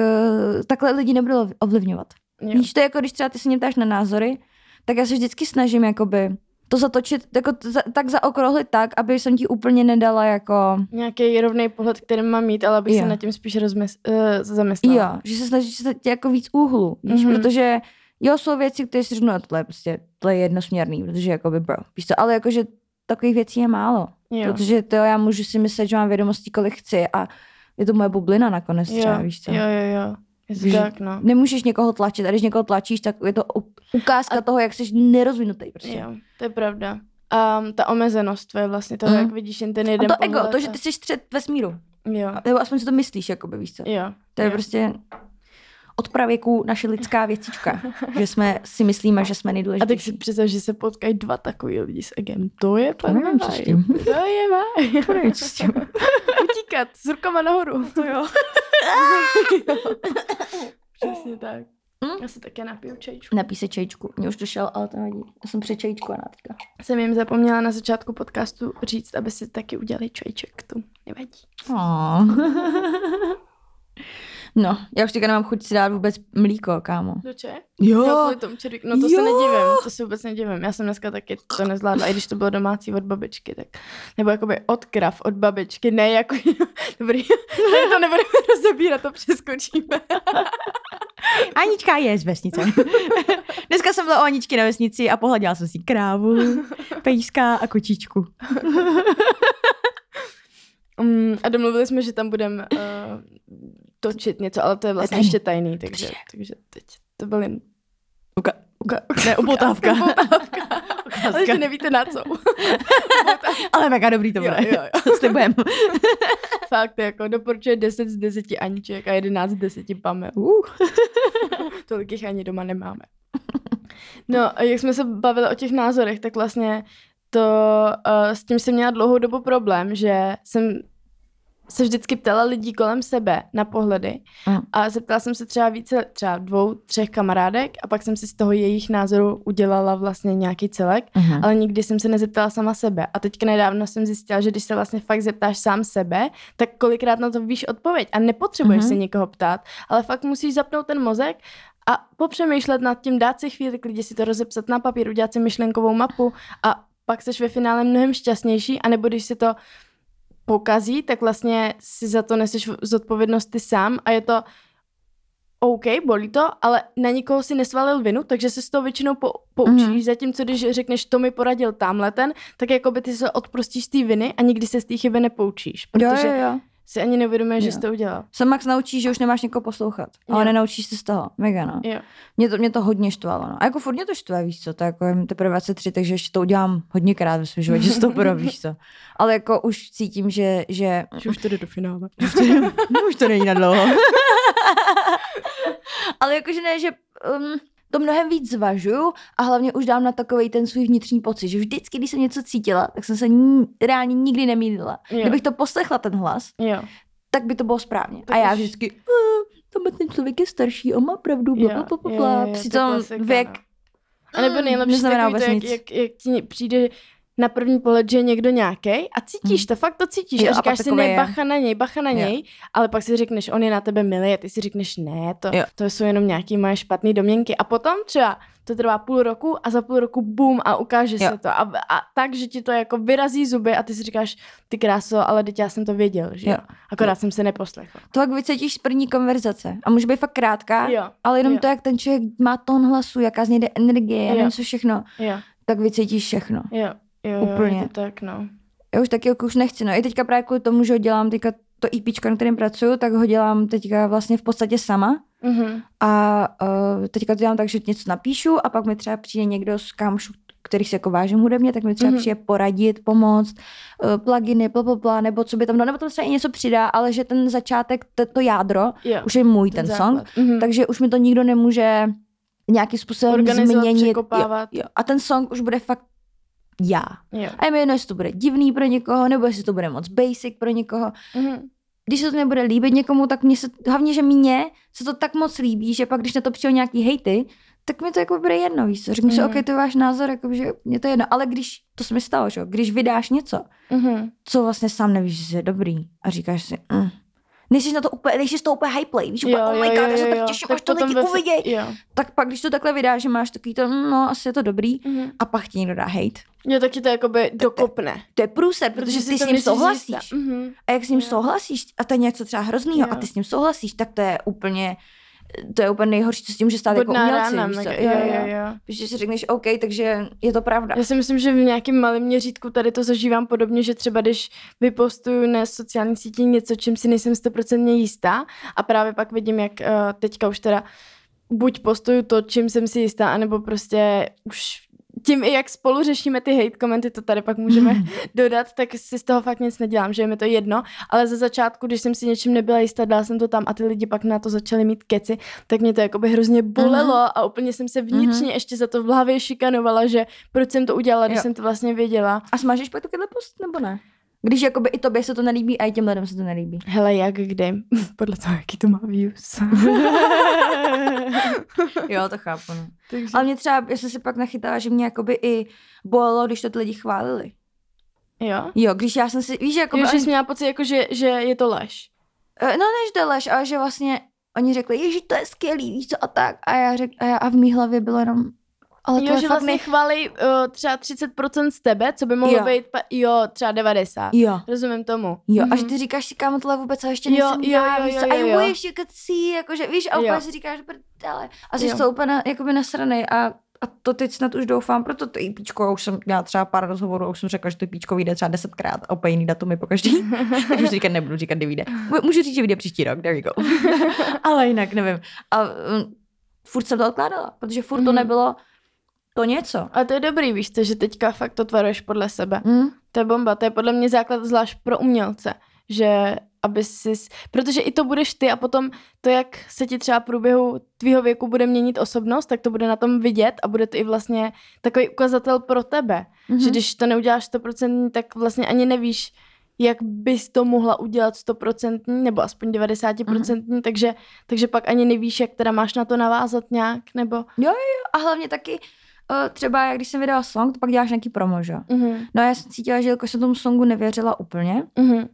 takhle lidi nebudou ovlivňovat. Jo. Víš, to je jako, když třeba ty se mě ptáš na názory, tak já se vždycky snažím jakoby to zatočit, jako za, tak zaokrouhlit tak, aby jsem ti úplně nedala jako... Nějaký rovný pohled, který mám mít, ale abych jo. se nad tím spíš rozmys, uh, zamyslela. Jo, že se snažíš se tě jako víc úhlu, víš, mm-hmm. protože jo, jsou věci, které si řeknu, a tohle je prostě, tohle je jednosměrný, protože jakoby bro, víš to, ale jakože takových věcí je málo, jo. protože to já můžu si myslet, že mám vědomostí, kolik chci a je to moje bublina nakonec jo. třeba, víš co. Jo, jo, jo. Tak, no. Nemůžeš někoho tlačit a když někoho tlačíš, tak je to ukázka a... toho, jak jsi nerozvinutý. Prostě. Jo, to je pravda. A um, ta omezenost tvoje vlastně toho, mm. jak vidíš jen ten jeden a to ego, to, a... že ty jsi střed vesmíru. Jo. Nebo aspoň si to myslíš, jakoby, víš co. Jo. To je jo. prostě od pravěku naše lidská věcička, že jsme si myslíme, že jsme nejdůležitější. A tak si představ, že se potkají dva takový lidi s egem. To je to nevím, co s tím. To je vaj. To nevím, co s tím. Utíkat s rukama nahoru. To jo. Přesně tak. Já se také napiju čajčku. Napij se čajčku. Mně už došel, ale to nevadí. Já jsem před čajčku, Anátka. Jsem jim zapomněla na začátku podcastu říct, aby si taky udělali čajček. To nevadí. No, já už teďka nemám chuť si dát vůbec mlíko, kámo. Doče? Jo. No, tomu červík, no to jo. se nedivím, to se vůbec nedivím. Já jsem dneska taky to nezvládla, i když to bylo domácí od babičky, tak. Nebo jakoby od krav, od babičky, ne jako... Dobrý, tady to nebudeme rozebírat, to přeskočíme. Anička je z vesnice. Dneska jsem byla u Aničky na vesnici a pohladila jsem si krávu, pejska a kočičku. Um, a domluvili jsme, že tam budeme uh, točit něco, ale to je vlastně tajný. ještě tajný, takže, takže teď to byl jen... Uka... Uka... Ne, upoutávka. Upoutávka. Ale že nevíte na co. Ale mega dobrý to bude. Jo, jo, jo. Slibujeme. Fakt, jako doporučuje deset z deseti Aniček a jedenáct z deseti Pamel. Uh. Tolik jich ani doma nemáme. No, jak jsme se bavili o těch názorech, tak vlastně to uh, s tím jsem měla dlouhou dobu problém, že jsem se vždycky ptala lidí kolem sebe na pohledy mm. a zeptala jsem se třeba více, třeba dvou, třech kamarádek a pak jsem si z toho jejich názoru udělala vlastně nějaký celek, mm. ale nikdy jsem se nezeptala sama sebe. A teďka nedávno jsem zjistila, že když se vlastně fakt zeptáš sám sebe, tak kolikrát na to víš odpověď a nepotřebuješ mm. se nikoho ptát, ale fakt musíš zapnout ten mozek a popřemýšlet nad tím, dát si chvíli, klidně si to rozepsat na papír, udělat si myšlenkovou mapu a pak seš ve finále mnohem šťastnější, anebo když se to pokazí, tak vlastně si za to neseš zodpovědnost ty sám a je to OK, bolí to, ale na nikoho si nesvalil vinu, takže se z toho většinou po, poučíš, mm. zatímco když řekneš, to mi poradil tamhle ten, tak jakoby ty se odprostíš z té viny a nikdy se z té chyby nepoučíš, protože jo, jo, jo. si ani neuvědomuješ, že jsi to udělal. Se max naučíš, že už nemáš někoho poslouchat, jo. Ale nenaučíš se z toho. Mega, no. Jo. Mě to, mě to hodně štvalo, no. A jako furt mě to štve, víš co, to jako je teprve dvacet tři, takže ještě to udělám hodněkrát ve svém životě, z toho pro, víš co. Ale jako už cítím, že... že... Že už to jde do finále. Už to, jde... no, už to není na dlouho. Ale jakože ne, že... Um... to mnohem víc zvažuju a hlavně už dám na takovej ten svůj vnitřní pocit, že vždycky, když jsem něco cítila, tak jsem se n- reálně nikdy nemýlila. Jo. Kdybych to poslechla, ten hlas, jo. tak by to bylo správně. Tak a já vždycky, tamhle ten člověk je starší, on má pravdu, blablabla, přitom věk. A nebo nejlepší takový to, jak, jak, jak ti přijde na první pohled, že je někdo nějakej a cítíš to, fakt to cítíš jo, a říkáš a si nej, bacha na něj, bacha na jo. něj, ale pak si řekneš, on je na tebe milý a ty si řekneš, ne, to, to jsou jenom nějaký moje špatný domněnky a potom třeba to trvá půl roku a za půl roku bum a ukáže jo. se to a, a tak, že ti to jako vyrazí zuby a ty si říkáš, ty kráso, ale teď já jsem to věděl, že jo, akorát jo. jsem se neposlechla. To jak vycítíš z první konverzace a může být fakt krátká, jo. ale jenom jo. to, jak ten člověk má tón hlasu, jaká z něj jde energie, já nevím co všechno, jo. tak vycítíš všechno. Jo. Jo, úplně. Jo, tak, no. Já už taky už nechci, no. I teďka právě kvůli tomu, že ho dělám teďka to EPčko, na kterém pracuju, tak ho dělám teďka vlastně v podstatě sama. Mm-hmm. A uh, teďka to dělám tak, že něco napíšu a pak mi třeba přijde někdo z kámošů, kterých si jako vážím hudebně, tak mi třeba mm-hmm. přijde poradit, pomoct, uh, pluginy, blablabla, nebo co by tam, no, nebo to třeba i něco přidá, ale že ten začátek, to, to jádro, jo, už je můj ten, ten song, mm-hmm. takže už mi to nikdo nemůže nějakým způsobem změnit. Jo, jo. A ten song už bude fakt já. Jo. A je mi jedno, jestli to bude divný pro někoho, nebo jestli to bude moc basic pro někoho. Mm-hmm. Když se to nebude líbit někomu, tak mě se, hlavně, že mně se to tak moc líbí, že pak, když na to přijou nějaký hejty, tak mi to jako bude jedno, víš co. Řeknu mm-hmm. si, ok, to je váš názor, jako, že mě to je jedno. Ale když, to se mi stalo, že? Když vydáš něco, mm-hmm. co vlastně sám nevíš, že je dobrý a říkáš si, mm. nejsi na to úplně, nejsi z toho úplně high play, víš, úplně, jo, oh my god, já se tak těším, až to lidi vys... uviděj. Jo. Tak pak, když to takhle vydáš, že máš takový to, no, asi je to dobrý, mm-hmm. a pak ti někdo dá hejt. Jo, taky to jakoby dokopne. To, to, to je průser, protože, protože ty s ním souhlasíš. Mm-hmm. A jak s ním jo. souhlasíš, a to je něco třeba hroznýho, jo. a ty s ním souhlasíš, tak to je úplně, to je úplně nejhorší, co s tím může stát Bodná jako umělci. Rána, víš co? Jo, jo, jo. Protože si řekneš, OK, takže je to pravda. Já si myslím, že v nějakém malém měřítku tady to zažívám podobně, že třeba když vypostuju na sociální síti něco, čím si nejsem stoprocentně jistá a právě pak vidím, jak teďka už teda buď postuju to, čím jsem si jistá, anebo prostě už tím, jak spolu řešíme ty hate komenty, to tady pak můžeme hmm. dodat, tak si z toho fakt nic nedělám, že je mi to jedno, ale za začátku, když jsem si něčím nebyla jistá, dala jsem to tam a ty lidi pak na to začali mít keci, tak mě to jakoby hrozně bolelo uh-huh. a úplně jsem se vnitřně uh-huh. ještě za to v hlavě šikanovala, že proč jsem to udělala, když jo. jsem to vlastně věděla. A smažeš pak tohle post, nebo ne? Když jakoby i tobě se to nelíbí a i těm lidem se to nelíbí. Hele, jak kde? Podle toho, jaký to má views. Jo, to chápu. No. Takže... Ale mě třeba, já jsem se pak nachytala, že mě jakoby i bolelo, když to ty lidi chválili. Jo? Jo, když já jsem si, víš, jakoby... Jo, že jsi měla pocit, jako, že, že je to lež. No, než to lež, ale že vlastně oni řekli, ježi, to je skvělý, víš co, a tak. A já řek, a, já, a v mý hlavě bylo jenom... Ale jo, že vlastně chválí uh, třeba třicet procent z tebe, co by mohlo jo. být, pa, jo, třeba devadesát. Jo. Rozumím tomu. Jo, mm-hmm. a že ty říkáš si, kámo, tohle vůbec, ale ještě nejsem jo, já, jo, víš jo, co, jo, jo. a můžeš jako cí, jakože, víš, a úplně si říkáš, prdele, a jsi to úplně na, jakoby nasranej a, a to teď snad už doufám, proto to EPčko, už jsem měla třeba pár rozhovorů a už jsem řekla, že to EPčko vyjde třeba desetkrát a úplně jiný datumy po každý, takže už říkat nebudu, říkat, kdy vyjde. Můžu říct, že vyjde příští rok, there you go. Ale jinak, nevím. A um, furt jsem to odkládala, protože furt mm-hmm. to nebylo to něco. A to je dobrý, víš co, že teďka fakt to tvaruješ podle sebe. Mm. To je bomba, to je podle mě základ zvlášť pro umělce, že aby si, protože i to budeš ty a potom to, jak se ti třeba v průběhu tvýho věku bude měnit osobnost, tak to bude na tom vidět a bude to i vlastně takový ukazatel pro tebe, mm-hmm. že když to neuděláš sto procent, tak vlastně ani nevíš, jak bys to mohla udělat sto procent nebo aspoň devadesát procent, mm-hmm. takže, takže pak ani nevíš, jak teda máš na to navázat nějak, nebo... Jo, jo, a hlavně taky třeba jak když jsem vydala song, to pak děláš nějaký promo, že? Mm-hmm. No a já jsem cítila, že jako jsem tomu songu nevěřila úplně, mm-hmm.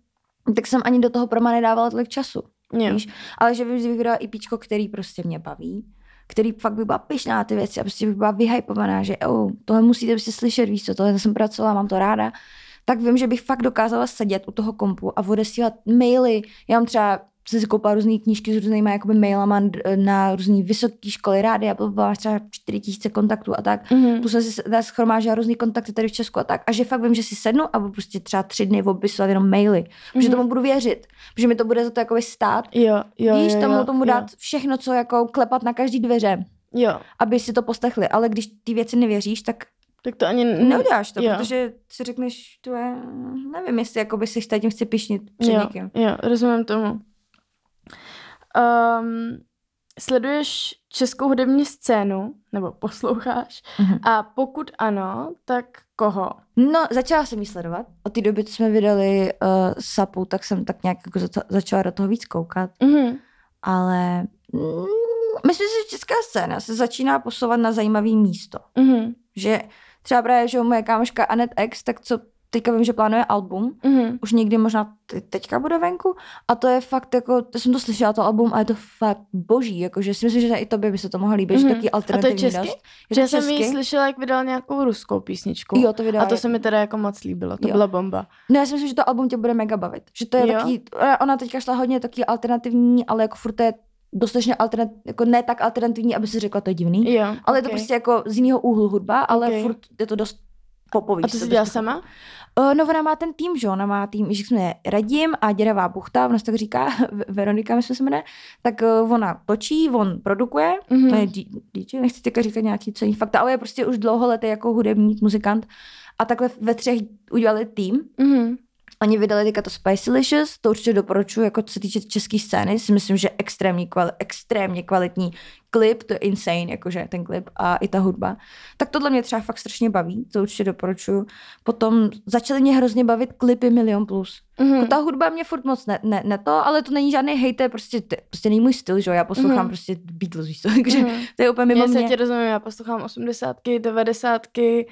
tak jsem ani do toho proma nedávala tolik času. Yeah. Víš? Ale že bych vydala EPčko, který prostě mě baví, který fakt by byla pyšná na ty věci a prostě by byla vyhypovaná, že jo, tohle musíte prostě slyšet, víš co, tohle jsem pracovala, mám to ráda, tak vím, že bych fakt dokázala sedět u toho kompu a odesílat maily. Já mám třeba jsem si koupila různý knížky s různýma jakoby mailama na různý vysoké školy, rádia, byla třeba čtyři tisíce kontaktů a tak. Mm-hmm. Tu jsem si shromážila různý kontakty tady v Česku a tak. A že fakt vím, že si sednu a budu prostě třeba tři dny opisovat jenom maily. Protože mm-hmm. tomu budu věřit. Protože mi to bude za to jakoby stát. Jo, jo, víš, jo, jo, tomu, tomu jo. dát všechno, co jako klepat na každý dveře. Jo. Aby si to postechli. Ale když ty věci nevěříš, tak Tak to ani neuděláš to, jo. protože si řekneš, to je, nevím, jestli jakoby si tady tím chci pišnit před jo, někým. Jo, rozumím tomu. Um, sleduješ českou hudební scénu, nebo posloucháš, uh-huh. a pokud ano, tak koho? No, začala jsem ji sledovat. Od té doby, co jsme vydali uh, Sapu, tak jsem tak nějak jako za- začala do toho víc koukat. Uh-huh. Ale mm, myslím si, že česká scéna se začíná posouvat na zajímavé místo. Uh-huh. Že třeba právě, že moje kámoška Anet X, tak co teďka vím, že plánuje album, mm-hmm. už někdy možná teďka bude venku a to je fakt jako, to jsem to slyšela, to album a je to fakt boží, jakože si myslím, že i tobě by se to mohlo líbit, mm-hmm. že taky alternativní dost. A to je česky? Je to já česky? Jsem ji slyšela, jak vydal nějakou ruskou písničku. Jo, to vydal. A to se mi teda jako moc líbilo, to jo. byla bomba. No já si myslím, že to album tě bude mega bavit, že to je jo. taky, ona teďka šla hodně taky alternativní, ale jako furt to je dostatečně alternativní, jako ne tak alternativní, aby si řekla, to je divný, jo, ale okay. je to prostě jako z jiného úhlu hudba, ale okay. furt je to dost popový. A to jsi dělala sama? Uh, no ona má ten tým, že ona má tým, že jsme Radim a Děravá buchta, ona se tak říká, Veronika, my jsme se jmenuje, tak uh, ona točí, on produkuje, mm-hmm. to je dý džej, nechci teďka říkat nějaký cený fakta, ale je prostě už dlouholetý jako hudebník, muzikant a takhle ve třech udělali tým. Mm-hmm. Oni vydali teďka to Spicy-licious, to určitě doporučuji, jako co se týče české scény, si myslím, že extrémně, kvali, extrémně kvalitní klip, to je insane, jakože ten klip a i ta hudba. Tak tohle mě třeba fakt strašně baví, to určitě doporučuji. Potom začaly mě hrozně bavit klipy Milion Plus. Mm-hmm. Jako ta hudba mě furt moc ne, ne, ne to, ale to není žádný hejt, to je prostě, prostě není můj styl, že jo, já poslouchám mm-hmm. prostě Beatles, víš to, takže mm-hmm. to je úplně mimo já mě. Já se tě rozumím, já poslouchám osmdesátky, devadesátky,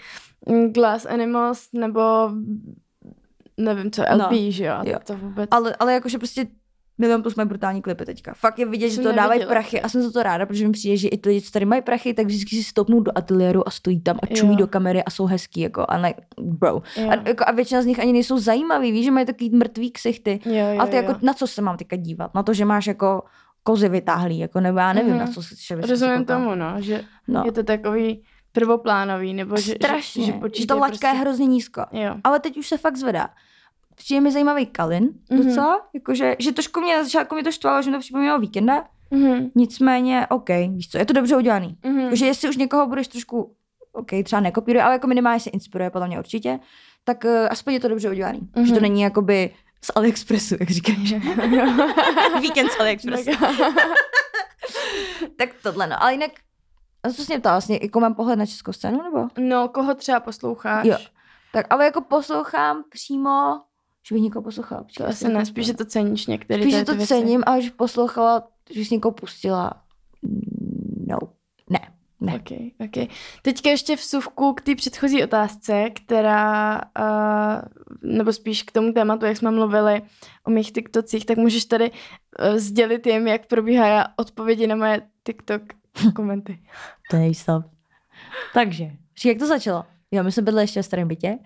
Glass Animals, nebo nevím co, L P, no, že jo, jo. To vůbec. Ale, ale jakože prostě Milion Plus mají brutální klipy teďka. Fakt je vidět, že to dávají prachy a jsem za to ráda, protože mi přijde, že i ty lidi, co tady mají prachy, tak vždycky si stoupnou do ateliéru a stojí tam a čumí jo. do kamery a jsou hezký, jako a like, bro. A, jako, a většina z nich ani nejsou zajímavý, víš, že mají takový mrtvý ksichty. Jo, jo, a ty jo. jako, na co se mám teďka dívat? Na to, že máš jako kozy vytáhlý, jako nebo já nevím, mm-hmm. na co se chtěli. Rozumím tomu, no, že no. je to takový prvoplánový, nebo že, strašně, že, že, že to laťka prostě je hrozně nízko. Jo. Ale teď už se fakt zvedá. Přijde mi zajímavý Kalin, mm-hmm. docela, jakože, že trošku mě na začátku mě to štvalo, že mi to připomnělo Víkenda, mm-hmm. nicméně, ok, víš co, je to dobře udělaný. Mm-hmm. Takže jestli už někoho budeš trošku, ok, třeba nekopíruje, ale jako minimálně se inspiruje, podle mě určitě, tak uh, aspoň je to dobře udělaný. Mm-hmm. Že to není jakoby z AliExpressu, jak říkají, že Víkend z AliExpressu. Tak tohle, no, ale jinak a co jsi mě ptala vlastně, jako mám pohled na českou scénu, nebo? No, koho třeba posloucháš? Jo. Tak, ale jako poslouchám přímo, že bych někoho poslouchala. To asi ne, spíš, že to ceníš některý. Spíš, že to věci cením, ale že poslouchala, že jsi někoho pustila. No, ne, ne. Okay, okay. Teďka ještě vsuvku k té předchozí otázce, která, uh, nebo spíš k tomu tématu, jak jsme mluvili o mých TikTocích, tak můžeš tady uh, sdělit jim, jak probíhá odpovědi na moje TikTok komenty. To nejsou. Takže, jak to začalo? Jo, my jsme bydli ještě v starém bytě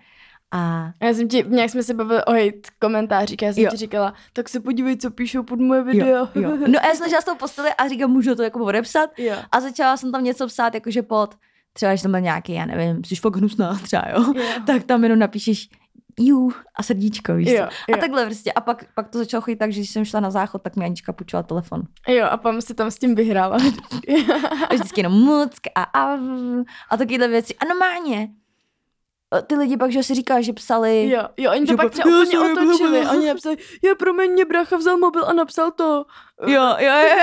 a já jsem ti, nějak jsme se bavili o hejt komentářích, já jsem jo. ti říkala, tak se podívej, co píšou pod moje video. Jo, jo. No a já jsem ležela z toho postele a říkám, můžu to jako odepsat jo. a začala jsem tam něco psát, jakože pod, třeba když tam byl nějaký, já nevím, jsi fakt hnusná třeba, jo? Jo. Tak tam jenom napíšeš jú a srdíčko, víš jo, jo. A takhle prostě. A pak, pak to začalo chodit tak, že když jsem šla na záchod, tak mi Anička půjčila telefon. Jo, a Pam se tam s tím vyhrála. A vždycky jenom muck a a, a takovýhle věci. A normálně ty lidi pak, že si říká, že psali. Jo, jo, oni to pak třeba úplně otočili. Oni napsali, jo, promiň, mě brácha vzal mobil a napsal to. Jo, jo, jo.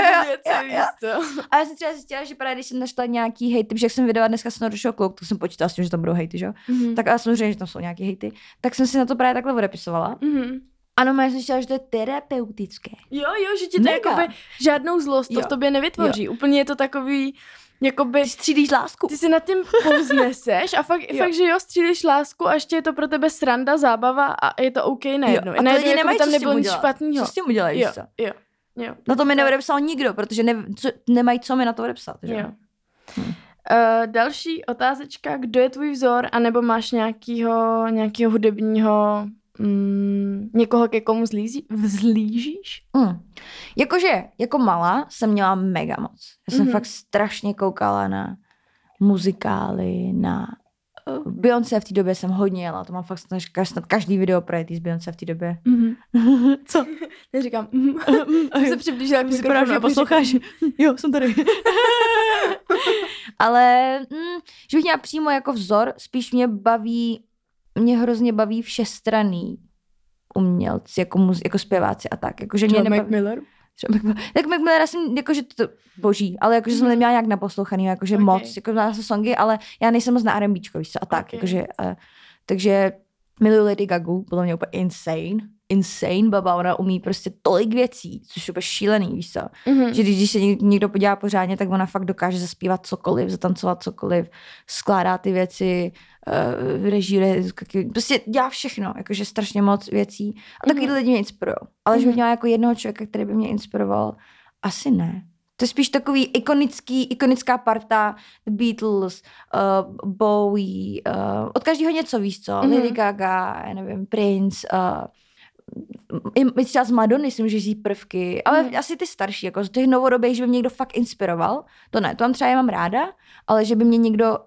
A já jsem třeba zjistila, že právě když jsem našla nějaký hejty, protože jak jsem vydala dneska jsem došel kluk, to jsem počítala s tím, že tam budou hejty, že jo. Mm-hmm. Tak a samozřejmě, že tam jsou nějaký hejty. Tak jsem si na to právě takhle odepisovala. Mm-hmm. Ano, máš říkala, že to je terapeutické. Jo, jo, že ti to jakoby žádnou zlost to v tobě nevytvoří. Úplně je to takový jakoby ty střílíš lásku. Ty si nad tím povzneseš a fakt, fakt že jo, střílíš lásku a ještě je to pro tebe sranda, zábava a je to OK najednou. Jo, a najednou jako nemají, tam nebylo nic špatného. Co s tím udělají? Jo, jo, jo. Na to mi neodepsal nikdo, protože ne, co, nemají co mi na to odepsat. Že? Jo. Hm. Uh, další otázečka, kdo je tvůj vzor, anebo máš nějakýho, nějakýho hudebního mm, někoho, ke komu zlízí, vzlížíš? Mm. Jakože, jako malá jsem měla mega moc. Já jsem mm-hmm. fakt strašně koukala na muzikály, na Beyoncé v té době jsem hodně jela, to mám fakt snad každý video projetý z Beyoncé v té době. Mm-hmm. Co? Já říkám, mm, jsem se přiblížila k mikrofonu a posloucháš, jo, jsem tady. Ale, mm, že bych měla přímo jako vzor, spíš mě baví, mě hrozně baví všestranný umělci, jako, muz, jako zpěváci a tak. Jako, že mě nebaví... Mac Miller? Tak Mac Millera jsem, jakože to boží, ale jakože jsem neměla nějak naposlouchaný, jakože okay. moc, jako znala se songy, ale já nejsem moc na R and B čko, víš co, a tak, okay. jakože, uh, takže miluji Lady Gagu, bylo mě úplně insane, insane baba, ona umí prostě tolik věcí, což je úplně šílený, víš co, mm-hmm. že když se někdo podívá pořádně, tak ona fakt dokáže zaspívat cokoliv, zatancovat cokoliv, skládá ty věci, uh, režíruje, prostě dělá všechno, jakože strašně moc věcí a takovýhle mm-hmm. lidi mě inspirujou, ale mm-hmm. že bych měla jako jednoho člověka, který by mě inspiroval, asi ne. To je spíš takový ikonický, ikonická parta Beatles, uh, Bowie, uh, od každého něco, víš co, mm-hmm. Lady Gaga, já nevím, Prince, uh, i třeba z Madony si můžeš jít prvky, ale mm. asi ty starší, jako z těch novodobých, že by mě někdo fakt inspiroval, to ne, to mám třeba, já mám ráda, ale že by mě někdo,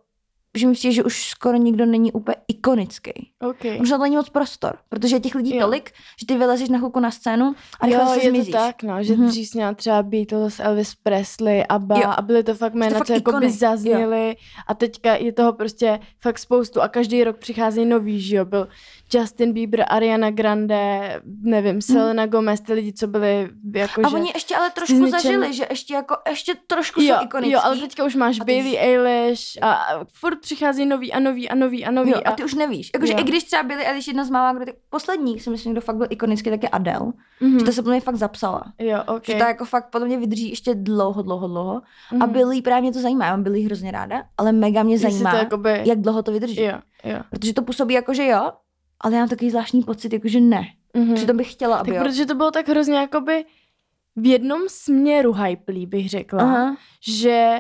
že mi přijde, že už skoro nikdo není úplně ikonický. Okay. Už na to není moc prostor, protože těch lidí jo. tolik, že ty vylezeš na chvilku na scénu a rychle se zmizíš. Jo, je to tak, no, že mm-hmm. dřív měla třeba Beatles, Elvis Presley, ABBA jo. a byly to fakt jména, co jako by zazněly a teďka je toho prostě fakt spoustu a každý rok přichází nový, že jo, byl Justin Bieber, Ariana Grande, nevím, Selena Gomez, ty lidi, co byli jakože... A oni ještě ale trošku zničen... zažili, že ještě jako, ještě trošku jo, jsou ikonický. Jo, ale teďka už máš Billie Eilish a furt přichází nový a nový a nový a nový. Jo, a ty a... už nevíš. Jakože i když třeba Billie Eilish jedna z mála, kdo ty... poslední, si myslím, kdo fakt byl ikonický, tak je Adele. Mm-hmm. Že ta se podle mě fakt zapsala. Jo, okay. Že ta jako fakt podle mě vydrží ještě dlouho, dlouho, dlouho. Mm-hmm. A Billie, právě mě to zajímá, já mám Billie hrozně ráda, ale mega mě zajímá, jakoby... jak dlouho to vydrží. Jo, jo. Protože to působí jako, že jo, ale já mám takový zvláštní pocit, jakože ne. Mm-hmm. Protože to bych chtěla, aby tak jo. Protože to bylo tak hrozně jakoby v jednom směru hyplý, bych řekla. Aha. Že,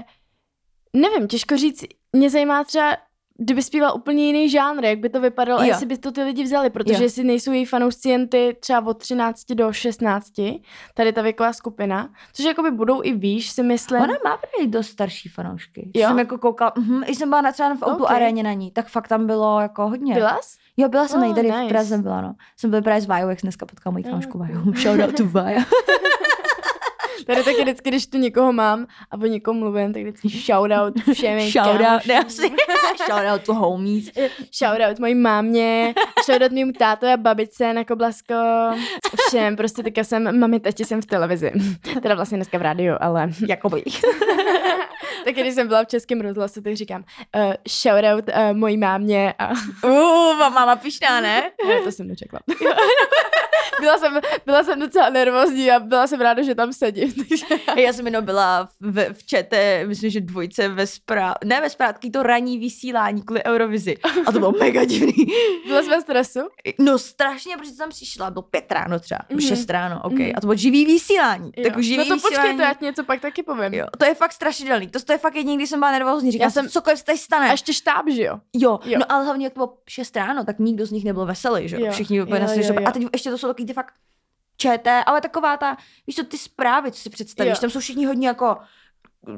nevím, těžko říct, mě zajímá třeba, kdyby zpíval úplně jiný žánr, jak by to vypadalo jo. a jestli by to ty lidi vzali, protože jestli nejsou její fanoušci jen ty třeba od třinácti do šestnácti, tady ta věková skupina, což jakoby budou i výš, si myslím. Ona má právě dost starší fanoušky. Jo? Jsem jako koukala, mm-hmm, i jsem byla na třeba v Outu okay. aréně na ní, tak fakt tam bylo jako hodně. Byla jsi? Jo, byla jsem oh, na ní, tady nice. V Praze byla, no. Jsem byla právě s Vajou, jak jsem dneska potkala mojí fanoušku Vaju. Shout out to Vaja. Tady taky vždycky, když tu někoho mám a o někom mluvím, tak vždycky shoutout všem. Shoutout, ne asi. Shoutout to homies. Shoutout mojí mámě, shoutout mým tátovi a babice na Koblasko. Všem, prostě teďka jsem, mami, tati jsem v televizi. Teda vlastně dneska v rádiu, ale jakoby. Tak když jsem byla v Českém rozhlasu, tak říkám uh, shoutout uh, mojí mámě. A... Uh, máma pišná, ne? No, to jsem nečekla. Byla jsem, byla jsem docela nervózní a byla jsem ráda, že tam sedím. Takže... Já jsem jenom byla v, v ČT, myslím, že dvojce ve Sprá... Ne ve Sprátky, to ranní vysílání kvůli Eurovizi. A to bylo mega divný. Byla jsem ve stresu? No strašně, protože jsem přišla, bylo pět ráno třeba, mm-hmm. šest ráno, ok. Mm-hmm. A to bylo živý vysílání. Jo. Tak už živý no to vysílání... počkej, to já ti něco pak taky povím. Jo. To je fakt strašidelný. To, to je fakt jediný, když jsem byla nervózní. Říkala jsem, cokoliv se stane. A ještě štáb, že jo? Jo, jo. No ale hlavně, jak to bylo šest ráno, tak nikdo z nich nebyl veselý, že jo? Všichni úplně naslyšeli. A teď ještě to jsou taky ty fakt čete, ale taková ta, víš co, ty zprávy, co si představíš, jo. Tam jsou všichni hodně jako,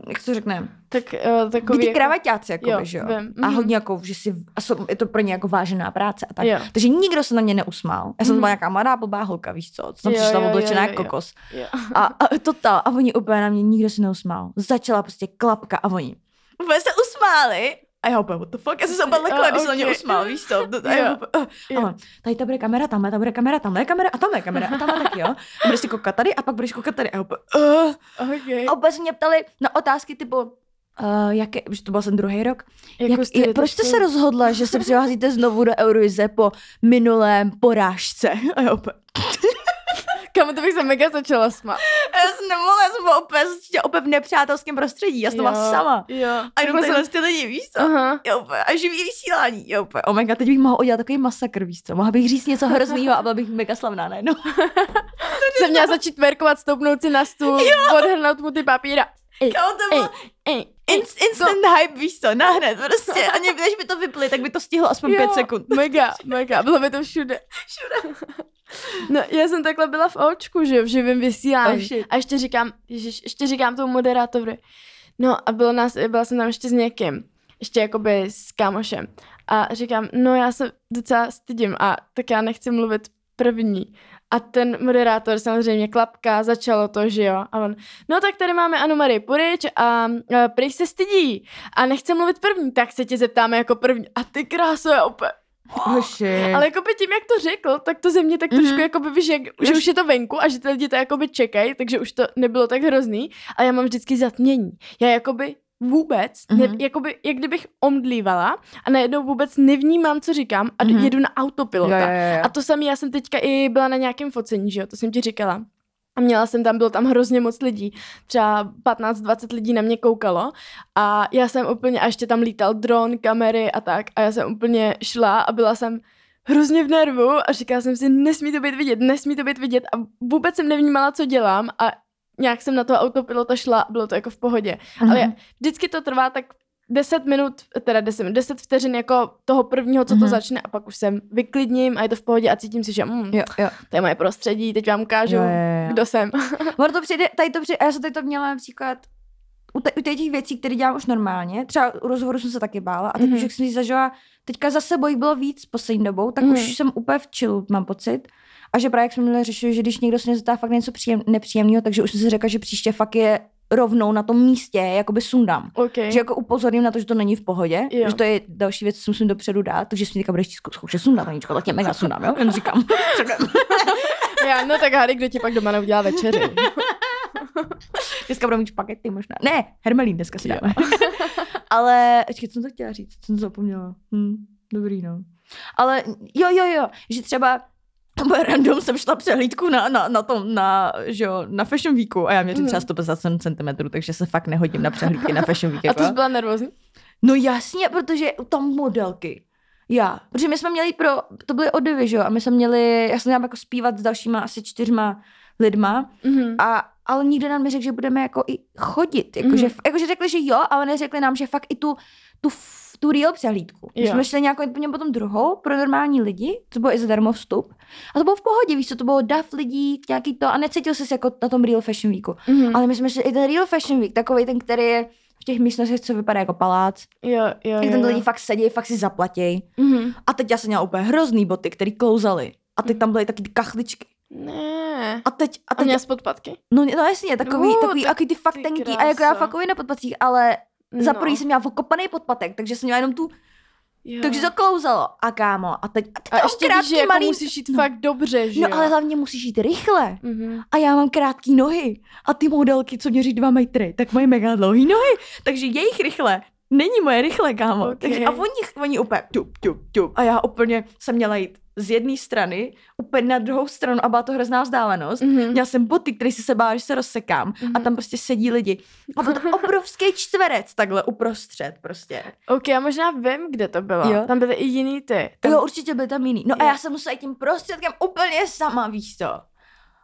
jak to řekneme, tak, uh, takový ty jako... kravaťáci, jako by, že jo, mm-hmm. a hodně jako, že si, a jsou, je to pro ně jako vážená práce a tak, jo. Takže nikdo se na mě neusmál, já jsem mm-hmm. byla nějaká mladá blbá holka, víš co, co tam jo, přišla jo, oblečená jako kokos, jo. A, a to ta, a oni úplně na mě nikdo se neusmál, začala prostě klapka a oni úplně se usmáli. A já úplně, what the fuck, já jsem se oba lekla, oh, když okay. se na mě usmál, víš to. A já úplně, uh, ale, tady ta bude kamera, tamhle ta bude kamera, tamhle je kamera a tamhle je kamera a tamhle taky, jo. A budeš si koukat tady a pak budeš koukat tady. A já úplně, uh. okay. A oba se mě ptali na otázky typu, Uh, jak je, to byl jsem druhý rok. Jak, jak, je, proč jste se rozhodla, že se přiházíte znovu do Eurovize po minulém porážce? A já úplně... Kamu, to bych se mega začala smát. Já jsem nemohla, já jsem byla opět, opět v nepřátelském prostředí, já jsem byla sama. Jo. A jenom tady ty lidi, víš co? Aha. Jo, a živý vysílání, jo, oh my God, teď bych mohla udělat takový masakr, víš co? Mohla bych říct něco hroznýho a byla bych mega slavná, ne? No. Jsem měla začít tverkovat, stoupnout si na stůl, jo. Odhrnout mu ty papíra. Ej, ej, ej, ej, instant ten hype, víš co, nahned, prostě, ani než by to vypli, tak by to stihlo aspoň jo, pět sekund. Mega, mega, bylo by to všude. Všude. No, já jsem takhle byla v Očku, že jo, v živém vysílání. Oh, a ještě říkám, ježiš, ještě říkám tomu moderátorovi. No a bylo nás, byla jsem tam ještě s někým, ještě jakoby s kámošem. A říkám, no já se docela stydím a tak já nechci mluvit první. A ten moderátor samozřejmě klapka, začalo to, že jo. A on, no tak tady máme Anu Marii Purič a, a prý se stydí a nechce mluvit první, tak se tě zeptáme jako první. A ty kráso je opět. Oh, ale jako by tím, jak to řekl, tak to ze mě tak trošku mm-hmm. jako by víš, jak, že už je to venku a že ty lidi to jakoby čekají, takže už to nebylo tak hrozný. A já mám vždycky zatmění. Já jakoby vůbec, mm-hmm. ne, jakoby, jak kdybych omdlívala a najednou vůbec nevnímám, co říkám a mm-hmm. jedu na autopilota. Je, je, je. A to samé, já jsem teďka i byla na nějakém focení, že jo, to jsem ti říkala. A měla jsem tam, bylo tam hrozně moc lidí. Třeba patnáct dvacet lidí na mě koukalo a já jsem úplně, a ještě tam lítal dron, kamery a tak a já jsem úplně šla a byla jsem hrozně v nervu a říkala jsem si, nesmí to být vidět, nesmí to být vidět a vůbec jsem nevnímala, co dělám a nějak jsem na toho autopilota šla a bylo to jako v pohodě. Mhm. Ale vždycky to trvá tak deset minut, teda deset, deset vteřin jako toho prvního, co to mm-hmm. začne a pak už jsem vyklidním a je to v pohodě a cítím si, že mm, jo, jo. to je moje prostředí, teď vám ukážu, jo, jo, jo. kdo jsem. Ono to přijde, tady to přijde, a já jsem tady to měla například u, t- u těch věcí, které dělám už normálně, třeba u rozhovoru jsem se taky bála a teď mm-hmm. už jak jsem si zažila, teďka zase bojích bylo víc poslední dobou, tak mm-hmm. už jsem úplně v chillu, mám pocit. A že právě jak jsme měli řešili, že když někdo se mě zeptá fakt něco příjem, nepříjemného, takže už jsem si řekla, že příště fakt je rovnou na tom místě, jakoby sundám. Okay. Že jako upozorním na to, že to není v pohodě, jo. že to je další věc, co musím dopředu dát, takže si teďka budeš zkoušet sundat, Aničko, tak tě mega sundám, jo? Jen říkám. Já, no tak hádej, kdo ti pak doma neudělá večeři. Dneska budeme mít špagety možná. Ne, hermelín dneska si dáme. Ale, ačkej, co jsem to chtěla říct? Co jsem zapomněla? Hm, dobrý, no. Ale jo, jo, jo, že třeba random jsem šla přehlídku na, na, na tom, na, že jo, na Fashion Weeku a já měřím třeba sto padesát sedm centimetrů, takže se fakt nehodím na přehlídky na Fashion Week. A ty jsi byla nervózní? No jasně, protože tam modelky. Já. Protože my jsme měli pro, to byly odevy, že jo, a my jsme měli, já jsem měla jako zpívat s dalšíma asi čtyřma lidma, mm-hmm. a, ale nikdo nám neřekl, že budeme jako i chodit. Jakože mm-hmm. jako, řekli, že jo, ale neřekli nám, že fakt i tu, tu tu real přehlídku. My jsme šli nějakou potom druhou pro normální lidi, to bylo i zadarmo vstup. A to bylo v pohodě, víš co, to bylo dav lidí, nějaký to a necítil jsi se jako na tom real fashion weeku. Mm-hmm. Ale my jsme šli i ten real fashion week, takovej ten, který je v těch místnostech, co vypadá jako palác. Jo, jo, jak tam lidi fakt sedějí, fakt si zaplatějí. Mm-hmm. A teď já jsem měla úplně hrozný boty, které klouzaly. A teď tam byly taky kachličky. Ne. A teď a teď a měla spodpadky. No, no jasně, takový uh, takový, tak, ty fakt tenký a jako já fakt na podpatcích, ale no. Za první jsem měla okopanej podpatek, takže jsem měla jenom tu, jo. takže zaklouzalo. A kámo, a teď a, teď a ještě krátký, víš, že malý... jako musíš jít no. fakt dobře, že no, jo? Ale hlavně musíš jít rychle. Mm-hmm. A já mám krátký nohy. A ty modelky, co měří dva metry, tak mají mega dlouhý nohy. Takže jejich rychle není moje rychle, kámo. Okay. Takže a oni, oni úplně tup, tup, tup. A já úplně jsem měla jít z jedné strany, úplně na druhou stranu a byla to hrozná vzdálenost. Mm-hmm. Měla jsem boty, které si se bála, že se rozsekám mm-hmm. a tam prostě sedí lidi. A byl to obrovský čtverec takhle uprostřed prostě. Ok, já možná vím, kde to bylo. Jo? Tam byly i jiný ty. Tam... Jo, určitě byly tam jiný. No jo. A já jsem musela i tím prostředkem úplně sama, víš to.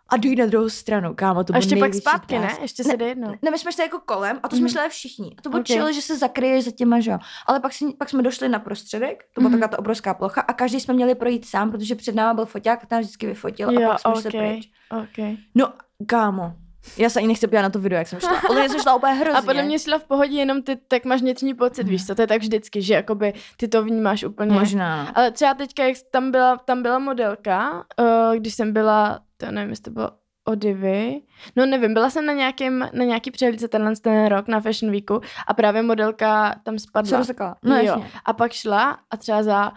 A dojít na druhou stranu, kámo, to bylo největší. A ještě pak zpátky, práce. Ne? Ještě se jde jednou. Ne, ne, my jsme šli jako kolem a to jsme mm. šli všichni. A to bylo okay. chill, že se zakryješ za těma, že jo. Ale pak, si, pak jsme došli na prostředek, to byla mm. taková ta obrovská plocha a každý jsme měli projít sám, protože před náma byl foťák a tam vždycky vyfotil jo, a pak jsme okay. šli pryč. Okay. No, kámo. Já se ani nechci pět na to video, jak jsem šla. Ale já jsem šla úplně hrozně. A podle mě šla v pohodě, jenom ty tak máš vnitřní pocit, mm. víš co, to je tak vždycky, že jakoby ty to vnímáš úplně. Možná. Ale třeba teďka, jak tam byla, tam byla modelka, uh, když jsem byla, to nevím, jestli to bylo Odivy, no nevím, byla jsem na, nějakým, na nějaký přehlídce tenhle ten rok na Fashion Weeku a právě modelka tam spadla. No, jo. A pak šla a třeba za...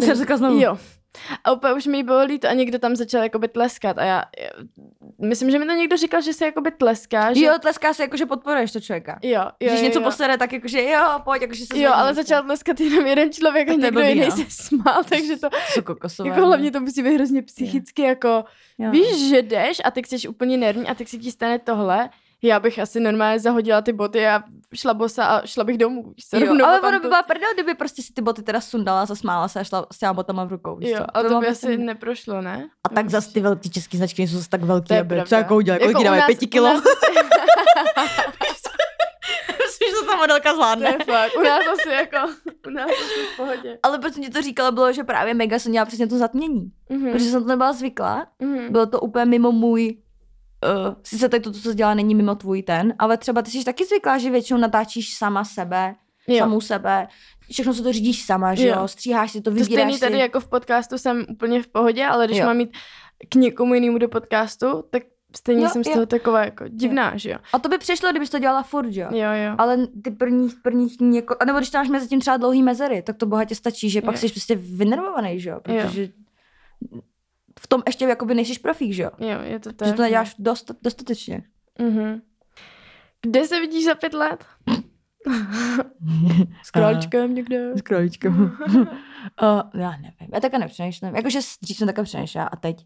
Se rozsekla znovu. Jo. A úplně už mi jí bylo líto a někdo tam začal jakoby tleskat a já, já myslím, že mi to někdo říkal, že se jakoby tleská. Že... Jo, tleská se jakože podporuješ to člověka. Jo, jo, když jo, něco posere, tak jakože jo, pojď, jakože se jo, ale něco. Začal tleskat jenom jeden člověk a, a někdo jiný se smál, takže to jako hlavně to musí být hrozně psychicky, je. Jako jo. Víš, že jdeš a ty jsi úplně nervní a tak se ti stane tohle. Já bych asi normálně zahodila ty boty a šla bosa a šla bych domů. Víš co? Jo, ale ono by byla prdel, kdyby prostě si ty boty teda sundala, zasmála se a šla s těma botama v rukou. Víš jo, co? Ale to by asi ten... neprošlo, ne? A tak no, zase ty velký český značky jsou zase tak velký, aby co jako udělali, kolik dávají pěti kilo? Myslím, že ta modelka zvládne. To je fakt, u nás asi jako, u nás asi v pohodě. Ale proč mě to říkala, bylo, že právě mega jsem měla přesně to zatmění. Mm-hmm. Protože jsem to nebyla zvyklá. Mm-hmm. Bylo to úplně mimo můj, uh, sice tak to, co jsi dělala, není mimo tvůj ten, ale třeba ty jsi taky zvyklá, že většinou natáčíš sama sebe, jo. samou sebe, všechno se to řídíš sama, že jo, jo? Stříháš si to, vybíráš si. To stejný si. Tady jako v podcastu jsem úplně v pohodě, ale když jo. mám jít k někomu jinému do podcastu, tak stejně jo, jsem z toho jo. taková jako divná, jo. že jo. A to by přešlo, kdybys to dělala furt, jo. Jo, jo. Ale ty prvních, prvních něko... A nebo když tam máš mezi tím třeba dlouhý mezery, tak to bohatě stačí, že pak jo. jsi prostě vynervovaný, že jo. Protože jo. v tom ještě jakoby nejsiš profík, že jo. Jo, je to tak. Že to neděláš dost, dostatečně. Mhm. Kde se vidíš za pět let? S králíčkem někde. S králíčkem. uh, já nevím, já taká nepřenešlím. Jakože dřív jsem taká přenešla a teď.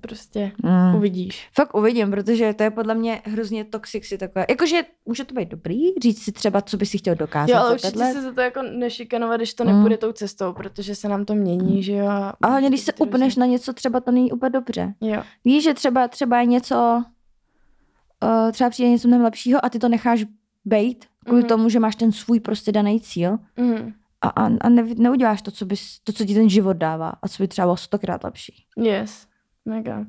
Prostě mm. uvidíš. Fakt uvidím, protože to je podle mě hrozně toxic si takové. Jakože může to být dobrý, říct si třeba, co by si chtěl dokázat. Jo, ale určitě se za to jako nešikanovat, když to mm. nepůjde tou cestou, protože se nám to mění, mm. že jo. A hlavně, když se upneš na něco, třeba to není úplně dobře. Jo. Víš, že třeba, třeba je něco, uh, třeba přijde něco mnohem lepšího a ty to necháš bejt, kvůli mm. tomu, že máš ten svůj prostě daný cíl mm. a, a, a ne, neuděláš to co, bys, to, co ti ten život dává a co by třeba bylo stokrát lepší. Yes. Mega.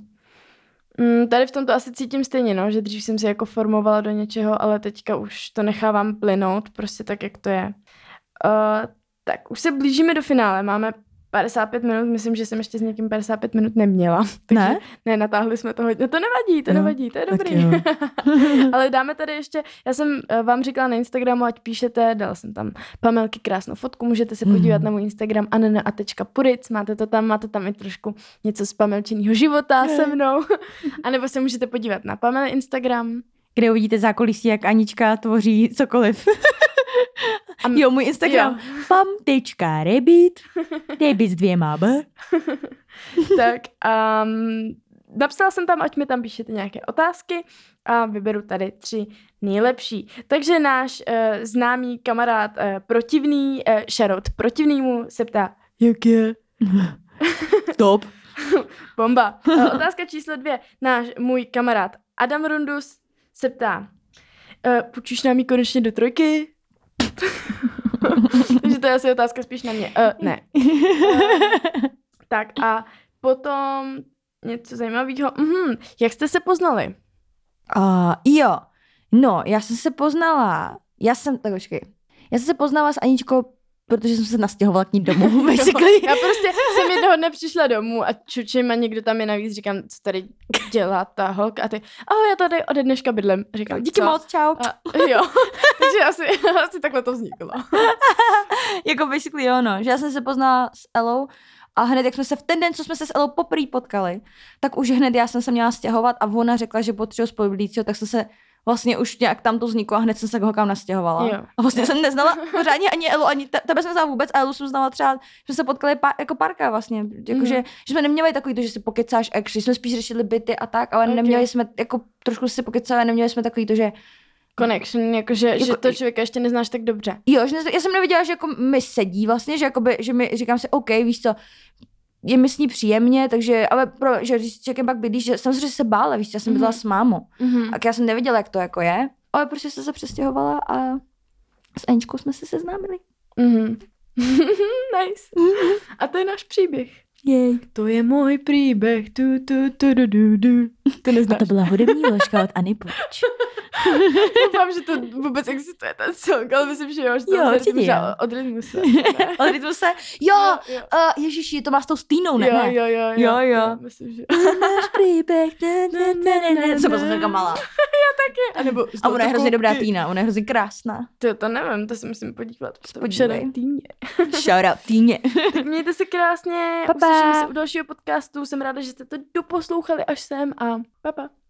Mm, tady v tomto asi cítím stejně, no, že dřív jsem se jako formovala do něčeho, ale teďka už to nechávám plynout, prostě tak, jak to je. Uh, tak už se blížíme do finále, máme padesát pět minut, myslím, že jsem ještě s někým padesát pět minut neměla. Takže ne? Ne, natáhli jsme to hodně. To nevadí, to no, nevadí, to je dobrý. Ale dáme tady ještě, já jsem vám říkala na Instagramu, ať píšete, dala jsem tam Pamelky krásnou fotku, můžete se podívat mm. na můj Instagram anena tečka puric, máte to tam, máte tam i trošku něco z pamelčeního života mm. se mnou. A nebo se můžete podívat na Pamel Instagram, kde uvidíte zákulisí, jak Anička tvoří cokoliv. A m- jo, můj Instagram. Jo. Pam tečka Rabbit. Rabbit s dvěma B. Tak, um, napsala jsem tam, ať mi tam píšete nějaké otázky a vyberu tady tři nejlepší. Takže náš uh, známý kamarád uh, protivný, uh, Šarot protivnýmu se ptá, jak je? Stop. Bomba. Uh, otázka číslo dvě. Náš můj kamarád Adam Rundus se ptá, uh, půjčíš nám ji konečně do trojky? Takže to je asi otázka spíš na mě. Uh, ne. Uh, tak a potom něco zajímavého. Mm-hmm. Jak jste se poznali? Uh, jo. No, já jsem se poznala. Já jsem, tak počkej. Já jsem se poznala s Aničkou, protože jsem se nastěhovala k ní domů. Basically. Já prostě jsem jednoho dne přišla domů a čučím a někdo tam je navíc, říkám, co tady dělá ta holka a ty, ahoj, já tady ode dneška bydlím. Říkám, díky co? Moc, čau. A, jo, takže asi, asi takhle to vzniklo. Jako basically jo, no, že já jsem se poznala s Elou a hned, jak jsme se v ten den, co jsme se s Elou poprvé potkali, tak už hned já jsem se měla stěhovat a ona řekla, že potřebuje spolubydlícího, tak jsem se vlastně už nějak tam to vzniklo a hned jsem se k holkám nastěhovala. Jo. A vlastně jsem neznala pořádně ani Elu, ani tebe jsem znala vůbec a Elu jsem znala třeba, jsme se potkali pár, jako párka vlastně. Jako, mm. že, že jsme neměli takový to, že si pokecáš action, jsme spíš řešili byty a tak, ale okay. neměli jsme, jako trošku si pokecali, neměli jsme takový to, že connection, jakože jako, že to člověka ještě neznáš tak dobře. Jo, že ne, já jsem neviděla, že jako mi sedí vlastně, že, jakoby, že mi říkám si, OK, víš co, je mi s ní příjemně, takže, ale pro, že když člověkem pak bydlíš, že samozřejmě se bála, víš, já jsem bydlela mm-hmm. s mámou, mm-hmm. tak já jsem nevěděla, jak to jako je, ale prostě jsem se přestěhovala a s Aničkou jsme se seznámili. Mm-hmm. Nice. Mm-hmm. A to je náš příběh. Jej. To je můj příběh. Tu, tu, tu, du, du, du. To neznáš. A to byla hudební vložka od Ani Půjč. Doufám, že to vůbec existuje ten song, ale myslím, že jo, že to je od Rytmuse. Od Rytmuse? Jo, jo, jo. Uh, ježiši, to má s tou Stýnou, ne? Jo, jo, jo. jo, jo. jo myslím, že... Náš příběh, ne, ne, ne, ne, ne. Jsem prostě malá. Já taky. A, nebo a ona je hrozně dobrá Týna, ona je hrozně krásná. To, to nevím, to si musím podívat. Podívej. Týně. Shout out Týně. Tak mějte se krásně. Pa, pa. Uslyšíme se u dalšího podcastu. Jsem ráda, že jste to doposlouchali až sem a pa, pa.